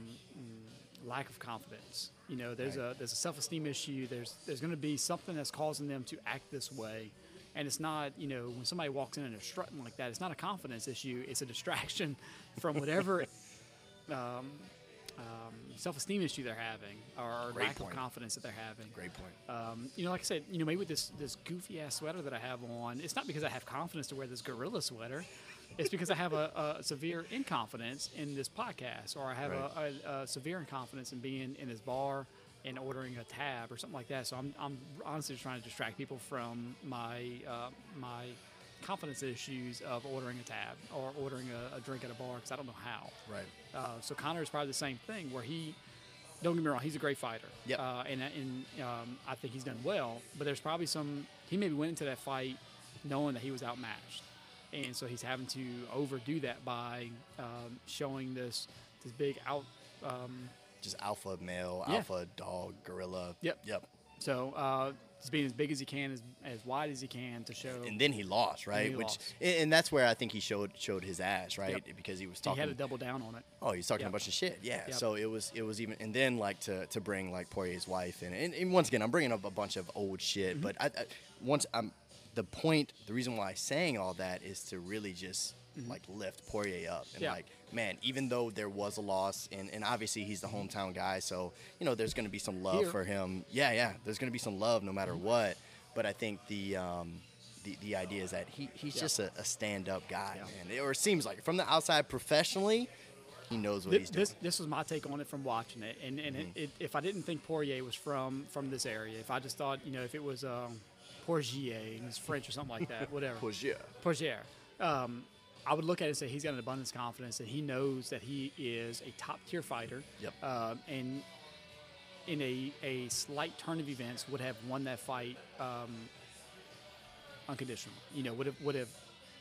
lack of confidence. You know, there's right. a there's a self-esteem issue. There's there's going to be something that's causing them to act this way, and it's not, you know, when somebody walks in and they're strutting like that, it's not a confidence issue. It's a distraction from whatever um, um, self-esteem issue they're having or Great lack point. Of confidence that they're having. Great point. Um, you know, like I said, you know, maybe with this this goofy ass sweater that I have on, it's not because I have confidence to wear this gorilla sweater. It's because I have a, a severe inconfidence in this podcast, or I have right. a, a, a severe inconfidence in being in this bar and ordering a tab or something like that. So I'm, I'm honestly just trying to distract people from my uh, my confidence issues of ordering a tab or ordering a, a drink at a bar because I don't know how. Right. Uh, so Conor is probably the same thing where he, don't get me wrong, he's a great fighter. Yep. Uh, and and um, I think he's done well, but there's probably some, he maybe went into that fight knowing that he was outmatched. And so he's having to overdo that by um, showing this this big out, um, just alpha male, yeah. alpha dog, gorilla. Yep, yep. So uh, just being as big as he can, as as wide as he can to show. And then he lost, right? And he Which lost. and that's where I think he showed showed his ass, right? Yep. Because he was talking. He had to double down on it. Oh, he's talking yep. a bunch of shit. Yeah. Yep. So it was it was even, and then like to to bring like Poirier's wife in, and, and once again I'm bringing up a bunch of old shit, mm-hmm. but I, I once I'm. The point, the reason why I'm saying all that is to really just, mm-hmm. like, lift Poirier up. And, yeah. like, man, even though there was a loss, and, and obviously he's the hometown guy, so, you know, there's going to be some love Here. for him. Yeah, yeah, there's going to be some love no matter what. But I think the um, the, the idea is that he, he's yeah. just a, a stand-up guy, yeah. man. It, or it seems like, from the outside professionally, he knows what this, he's doing. This, this was my take on it from watching it. And, and mm-hmm. it, it, if I didn't think Poirier was from, from this area, if I just thought, you know, if it was um, – Poirier, and it's French or something like that, whatever. Poirier. Poirier. Um, I would look at it and say he's got an abundance of confidence that he knows that he is a top-tier fighter. Yep. Um, and in a, a slight turn of events would have won that fight um, unconditional. You know, would have, would have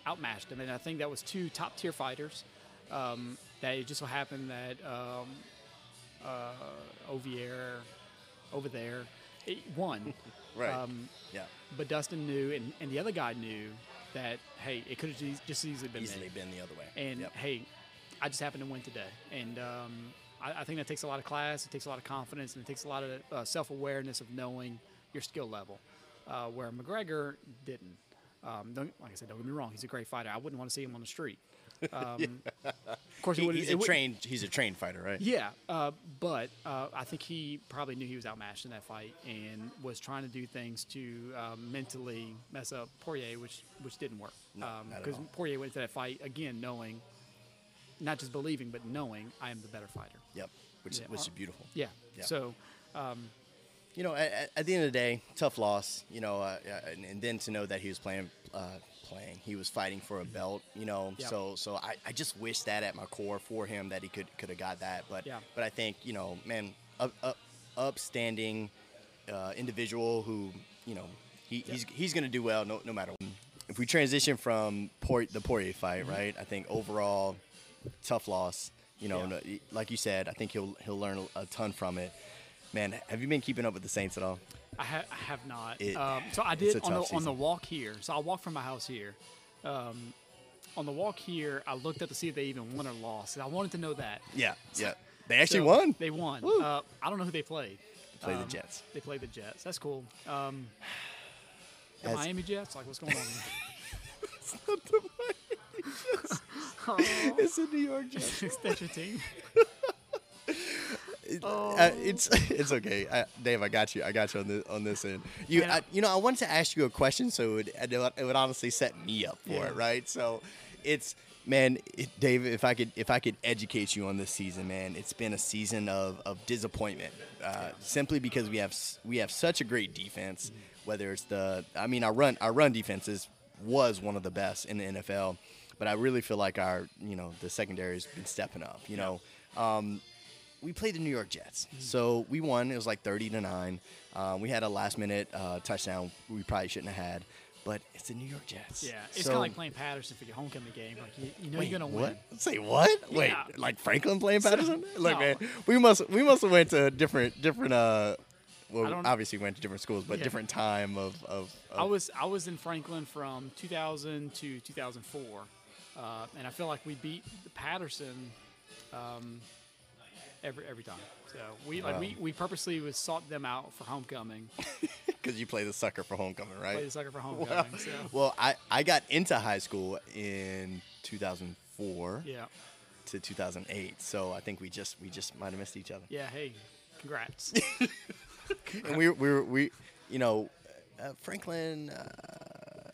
outmatched him. And I think that was two top-tier fighters um, that it just so happened that um, uh, Oliveira over there, it won. Right. Um, yeah. But Dustin knew, and, and the other guy knew that, hey, it could have just easily been easily me. been the other way. And yep. hey, I just happened to win today. And um, I, I think that takes a lot of class, it takes a lot of confidence, and it takes a lot of uh, self-awareness of knowing your skill level. Uh, where McGregor didn't. Um, don't, like I said, don't get me wrong, he's a great fighter. I wouldn't want to see him on the street. Um, yeah. Of course, he, it he's it a trained. He's a trained fighter, right? Yeah, uh, but uh, I think he probably knew he was outmatched in that fight and was trying to do things to uh, mentally mess up Poirier, which which didn't work. No, um, because Poirier went into that fight again, knowing, not just believing, but knowing I am the better fighter. Yep, which yeah. which is beautiful. Yeah. yeah. So. Um, You know, at, at the end of the day, tough loss, you know, uh, and, and then to know that he was playing, uh, playing, he was fighting for a belt, you know, yeah. so so I, I just wish that at my core for him that he could could have got that. But yeah. but I think, you know, man, up, up, upstanding uh, individual who, you know, he, yeah. he's he's going to do well no, no matter what. If we transition from Por- the Poirier fight, mm-hmm. right, I think overall, tough loss, you know, yeah. no, like you said, I think he'll he'll learn a ton from it. Man, have you been keeping up with the Saints at all? I, ha- I have not. It, um, so I did on the, on the walk here. So I walked from my house here. Um, on the walk here, I looked up to see if they even won or lost. And I wanted to know that. Yeah, so, yeah. They actually so won. They won. Uh, I don't know who they played. They played um, the Jets. They played the Jets. That's cool. Um, the As, Miami Jets? Like, what's going on? It's not the Miami Jets. Oh. It's the New York Jets. Is that your team? Oh. Uh, it's it's okay, I, Dave. I got you. I got you on this on this end. You I, you know I wanted to ask you a question, so it would, it would honestly set me up for yeah. it, right? So it's Man, it, Dave, if I could, if I could educate you on this season, man, it's been a season of, of disappointment, uh, simply because we have we have such a great defense. Whether it's the, I mean, our run our run defense is, was one of the best in the N F L, but I really feel like our, you know, the secondary has been stepping up. You know, um, we played the New York Jets, so we won. It was like thirty to nine. Uh, we had a last minute uh, touchdown we probably shouldn't have had. But it's the New York Jets. Yeah, it's so, kind of like playing Patterson for your homecoming game. Like you, you know wait, you're gonna win. What? Say what? Yeah. Wait, like Franklin playing Patterson? So, Look, no. man, we must we must have went to different different. Uh, well, we obviously went to different schools, but yeah. different time of, of of. I was I was in Franklin from two thousand to two thousand four, uh, and I feel like we beat Patterson um, every every time. So we like um, we, we purposely was sought them out for homecoming. Because you play the sucker for homecoming, right? Play the sucker for homecoming. Well, so. well I, I got into high school in two thousand four yeah. to two thousand eight, so I think we just we just might have missed each other. Yeah, hey, congrats. congrats. And we we we you know uh, Franklin, uh,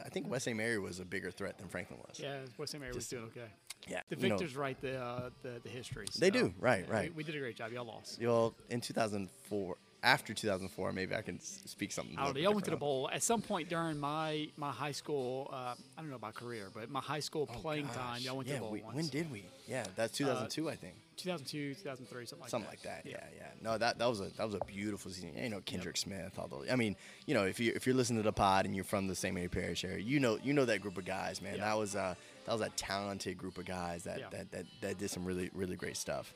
I think West Saint Mary was a bigger threat than Franklin was. Yeah, West Saint Mary just, was doing okay. Yeah, the victors you know, write the uh, the the history. So. They do, right, yeah, right. We, we did a great job. Y'all lost. Y'all in two thousand four. After two thousand four, maybe I can speak something. I don't know. Y'all went to the bowl at some point during my my high school. Uh, I don't know about career, but my high school oh playing gosh. time. Y'all went yeah, to the bowl we, once. When did we? Yeah, that's two thousand two, uh, I think. two thousand two, two thousand three, something like something that. Something like that. Yeah. yeah, yeah. No, that that was a that was a beautiful season. You know, Kendrick yep. Smith. All those. I mean, you know, if you if you're listening to the pod and you're from the Saint Mary Parish area, you know you know that group of guys, man. Yep. That was a that was a talented group of guys that yep. that, that that did some really really great stuff.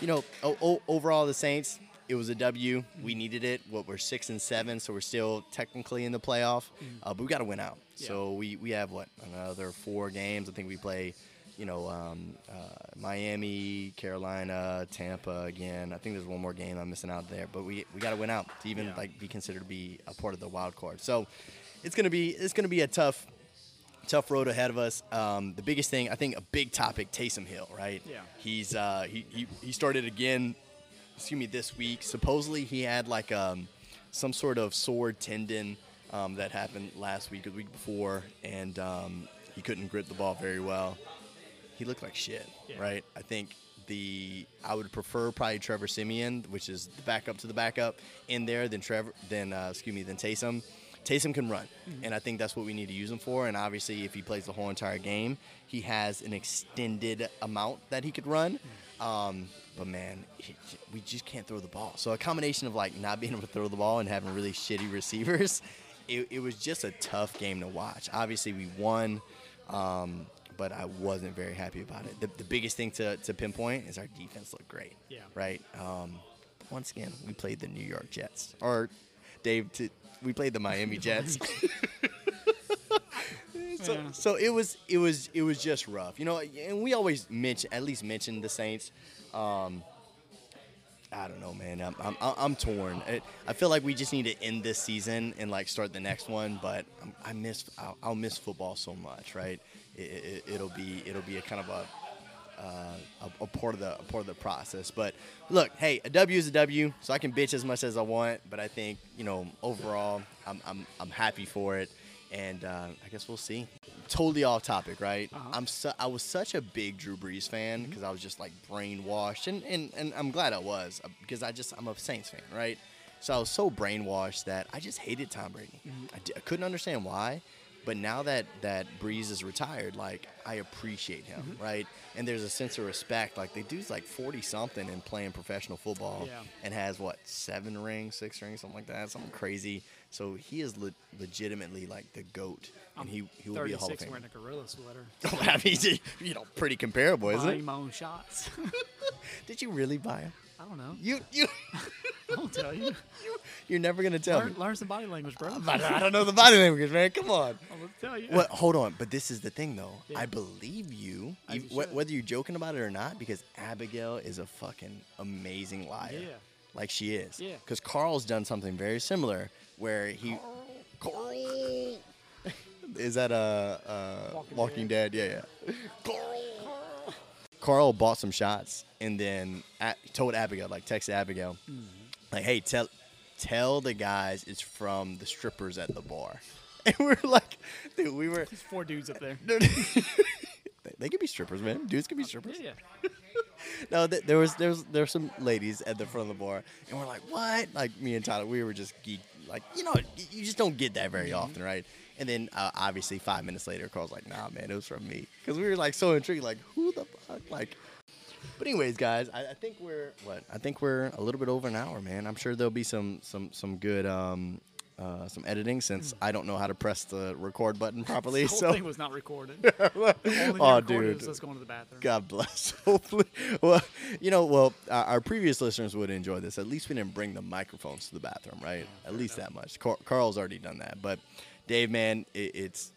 You know, o- o- overall the Saints. It was a W. We needed it. What we're six and seven, so we're still technically in the playoff. Uh, but we got to win out. Yeah. So we, we have what another four games. I think we play, you know, um, uh, Miami, Carolina, Tampa again. I think there's one more game I'm missing out there. But we we got to win out to even yeah. like be considered to be a part of the wild card. So it's gonna be it's gonna be a tough. Tough road ahead of us. Um, the biggest thing, I think, a big topic, Taysom Hill, right? Yeah. He's uh, he, he he started again. Excuse me, this week. Supposedly he had like um, some sort of sore tendon um, that happened last week or the week before, and um, he couldn't grip the ball very well. He looked like shit, yeah. right? I think the I would prefer probably Trevor Siemian, which is the backup to the backup, in there than Trevor, than uh, excuse me, than Taysom. Taysom can run, mm-hmm. and I think that's what we need to use him for. And obviously, if he plays the whole entire game, he has an extended amount that he could run. Mm-hmm. Um, but, man, it, we just can't throw the ball. So a combination of, like, not being able to throw the ball and having really shitty receivers, it, it was just a tough game to watch. Obviously, we won, um, but I wasn't very happy about it. The, the biggest thing to, to pinpoint is our defense looked great, yeah. right? Um, once again, we played the New York Jets. Or, Dave, t- we played the Miami Jets. So, yeah. so it was, it was, it was just rough, you know. And we always mention, at least mention the Saints. Um, I don't know, man. I'm, I'm, I'm torn. It, I feel like we just need to end this season and like start the next one. But I'm, I miss, I'll, I'll miss football so much, right? It, it, it'll be, it'll be a kind of a, uh, a, a part of the, a part of the process. But look, hey, a W is a W, so I can bitch as much as I want. But I think, you know, overall, I'm, I'm, I'm happy for it. And uh, I guess we'll see. Totally off topic, right? Uh-huh. I'm su- I was such a big Drew Brees fan because I was just like brainwashed, and, and, and I'm glad I was because I just I'm a Saints fan, right? So I was so brainwashed that I just hated Tom Brady. Mm-hmm. I, d- I couldn't understand why, but now that that Brees is retired, like I appreciate him, mm-hmm. right? And there's a sense of respect. Like the dude's like forty something and playing professional football, yeah. and has what seven rings, six rings, something like that, something crazy. So he is le- legitimately like the GOAT, and he he will be a Hall of Famer. thirty-six wearing a gorilla sweater. I mean, you know, pretty comparable, isn't it? Buying my own shots. Did you really buy them? I don't know. You you. I'll tell you. you. You're never gonna tell learn, me. Learn some body language, bro. I don't know the body language, man. Come on. I'll tell you. Well, hold on. But this is the thing, though. Yeah. I believe you, I you wh- whether you're joking about it or not, because Abigail is a fucking amazing liar. Yeah. Like she is. Yeah. Because Carl's done something very similar where he. Carl. Carl. Is that a, a Walking, Walking Dead? Dead? Yeah, yeah. Carl. Carl. Carl bought some shots and then at, told Abigail, like texted Abigail, mm-hmm. like, hey, tell tell the guys it's from the strippers at the bar. And we were like, dude, we were. There's four dudes up there. They could be strippers, man. Dudes could be strippers. Yeah. yeah. No, th- there was there was there were some ladies at the front of the bar, and we're like, what? Like me and Tyler, we were just geeked. Like, you know, you just don't get that very mm-hmm. often, right? And then uh, obviously five minutes later, Carl's like, nah, man, it was from me, because we were like so intrigued, like who the fuck, like. But anyways, guys, I, I think we're what? I think we're a little bit over an hour, man. I'm sure there'll be some some some good. Um, Uh, some editing, since I don't know how to press the record button properly. This whole so. thing was not recorded. The only oh, dude. Let's go into the bathroom. God bless. Hopefully. Well, you know, well, uh, our previous listeners would enjoy this. At least we didn't bring the microphones to the bathroom, right? Yeah, At least enough. that much. Car- Carl's already done that. But, Dave, man, it, it's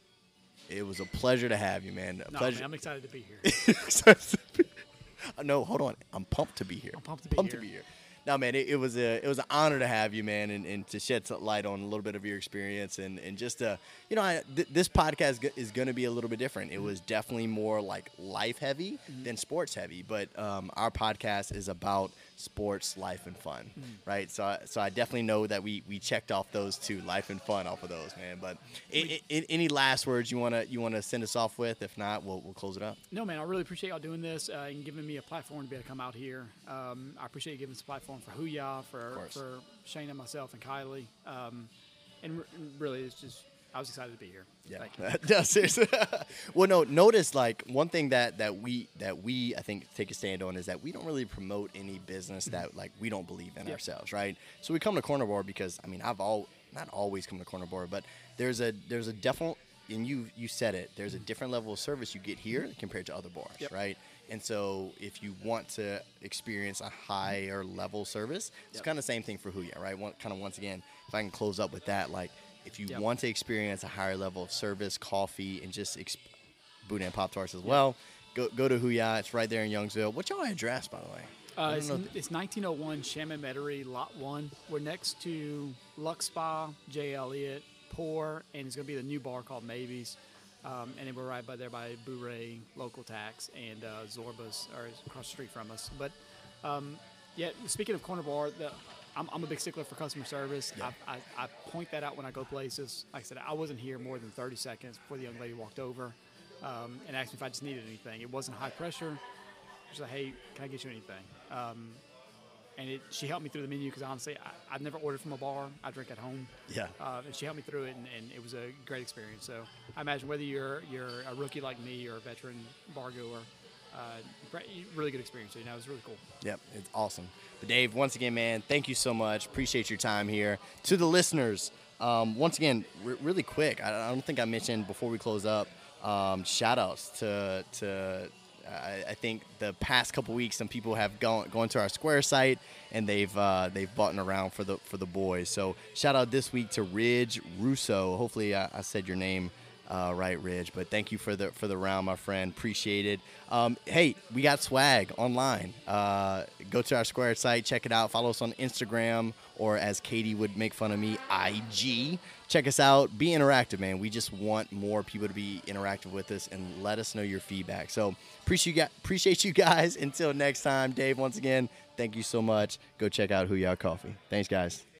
it was a pleasure to have you, man. A no, pleasure. Man, I'm excited to be here. No, hold on. I'm pumped to be here. I'm pumped to be pumped here. To be here. No, man, it, it was a it was an honor to have you, man, and, and to shed some light on a little bit of your experience. And, and just, to, you know, I, th- this podcast g- is going to be a little bit different. It was definitely more like life heavy mm-hmm. than sports heavy. But um, our podcast is about sports, life, and fun, mm-hmm. right? So I, so I definitely know that we, we checked off those two, life and fun off of those, man. But it, it, any last words you want to you want to send us off with? If not, we'll, we'll close it up. No, man, I really appreciate y'all doing this uh, and giving me a platform to be able to come out here. Um, I appreciate you giving us a platform. For Hooyah, for for Shana, myself, and Kylie, um, and re- really, it's just I was excited to be here. Yeah, thank you. Seriously. Well, no, notice like one thing that that we that we I think take a stand on is that we don't really promote any business that like we don't believe in yep. ourselves, right? So we come to Corner Bar because I mean I've all not always come to Corner Bar, but there's a there's a definite and you you said it there's a different level of service you get here compared to other bars, yep. right? And so if you want to experience a higher level service, it's yep. kind of the same thing for Hooyah, right? One, kind of once again, if I can close up with that, like if you yep. want to experience a higher level of service, coffee, and just exp- Buddha and Pop-Tarts as yep. well, go go to Hooyah. It's right there in Youngsville. What's your address, by the way? Uh, it's, n- it's nineteen oh one Shaman Metairie, Lot one. We're next to Lux Spa, J. Elliott, Bure, and it's going to be the new bar called Mabies. Um, and then we're right by there by Bure, Local Tax, and uh, Zorba's are across the street from us. But, um, yeah, speaking of Corner Bar, the, I'm, I'm a big stickler for customer service. Yeah. I, I, I point that out when I go places. Like I said, I wasn't here more than thirty seconds before the young lady walked over um, and asked me if I just needed anything. It wasn't high pressure. She's like, hey, can I get you anything? Um, and it, she helped me through the menu because, honestly, I, I've never ordered from a bar. I drink at home. Yeah. Uh, and she helped me through it, and, and it was a great experience. So I imagine whether you're you're a rookie like me or a veteran bargoer, uh, really good experience. You know, it was really cool. Yep, it's awesome. But, Dave, once again, man, thank you so much. Appreciate your time here. To the listeners, um, once again, r- really quick, I, I don't think I mentioned before we close up, um, shout-outs to to – I, I think the past couple weeks, some people have gone gone to our Square site and they've uh, they've bought around for the for the boys. So shout out this week to Ridge Russo. Hopefully I, I said your name uh, right, Ridge. But thank you for the for the round, my friend. Appreciate it. Um, hey, we got swag online. Uh, go to our Square site, check it out. Follow us on Instagram, or as Katie would make fun of me, I G. Check us out. Be interactive, man. We just want more people to be interactive with us and let us know your feedback. So appreciate you, appreciate you guys. Until next time, Dave, once again, thank you so much. Go check out Hooyah Coffee. Thanks, guys.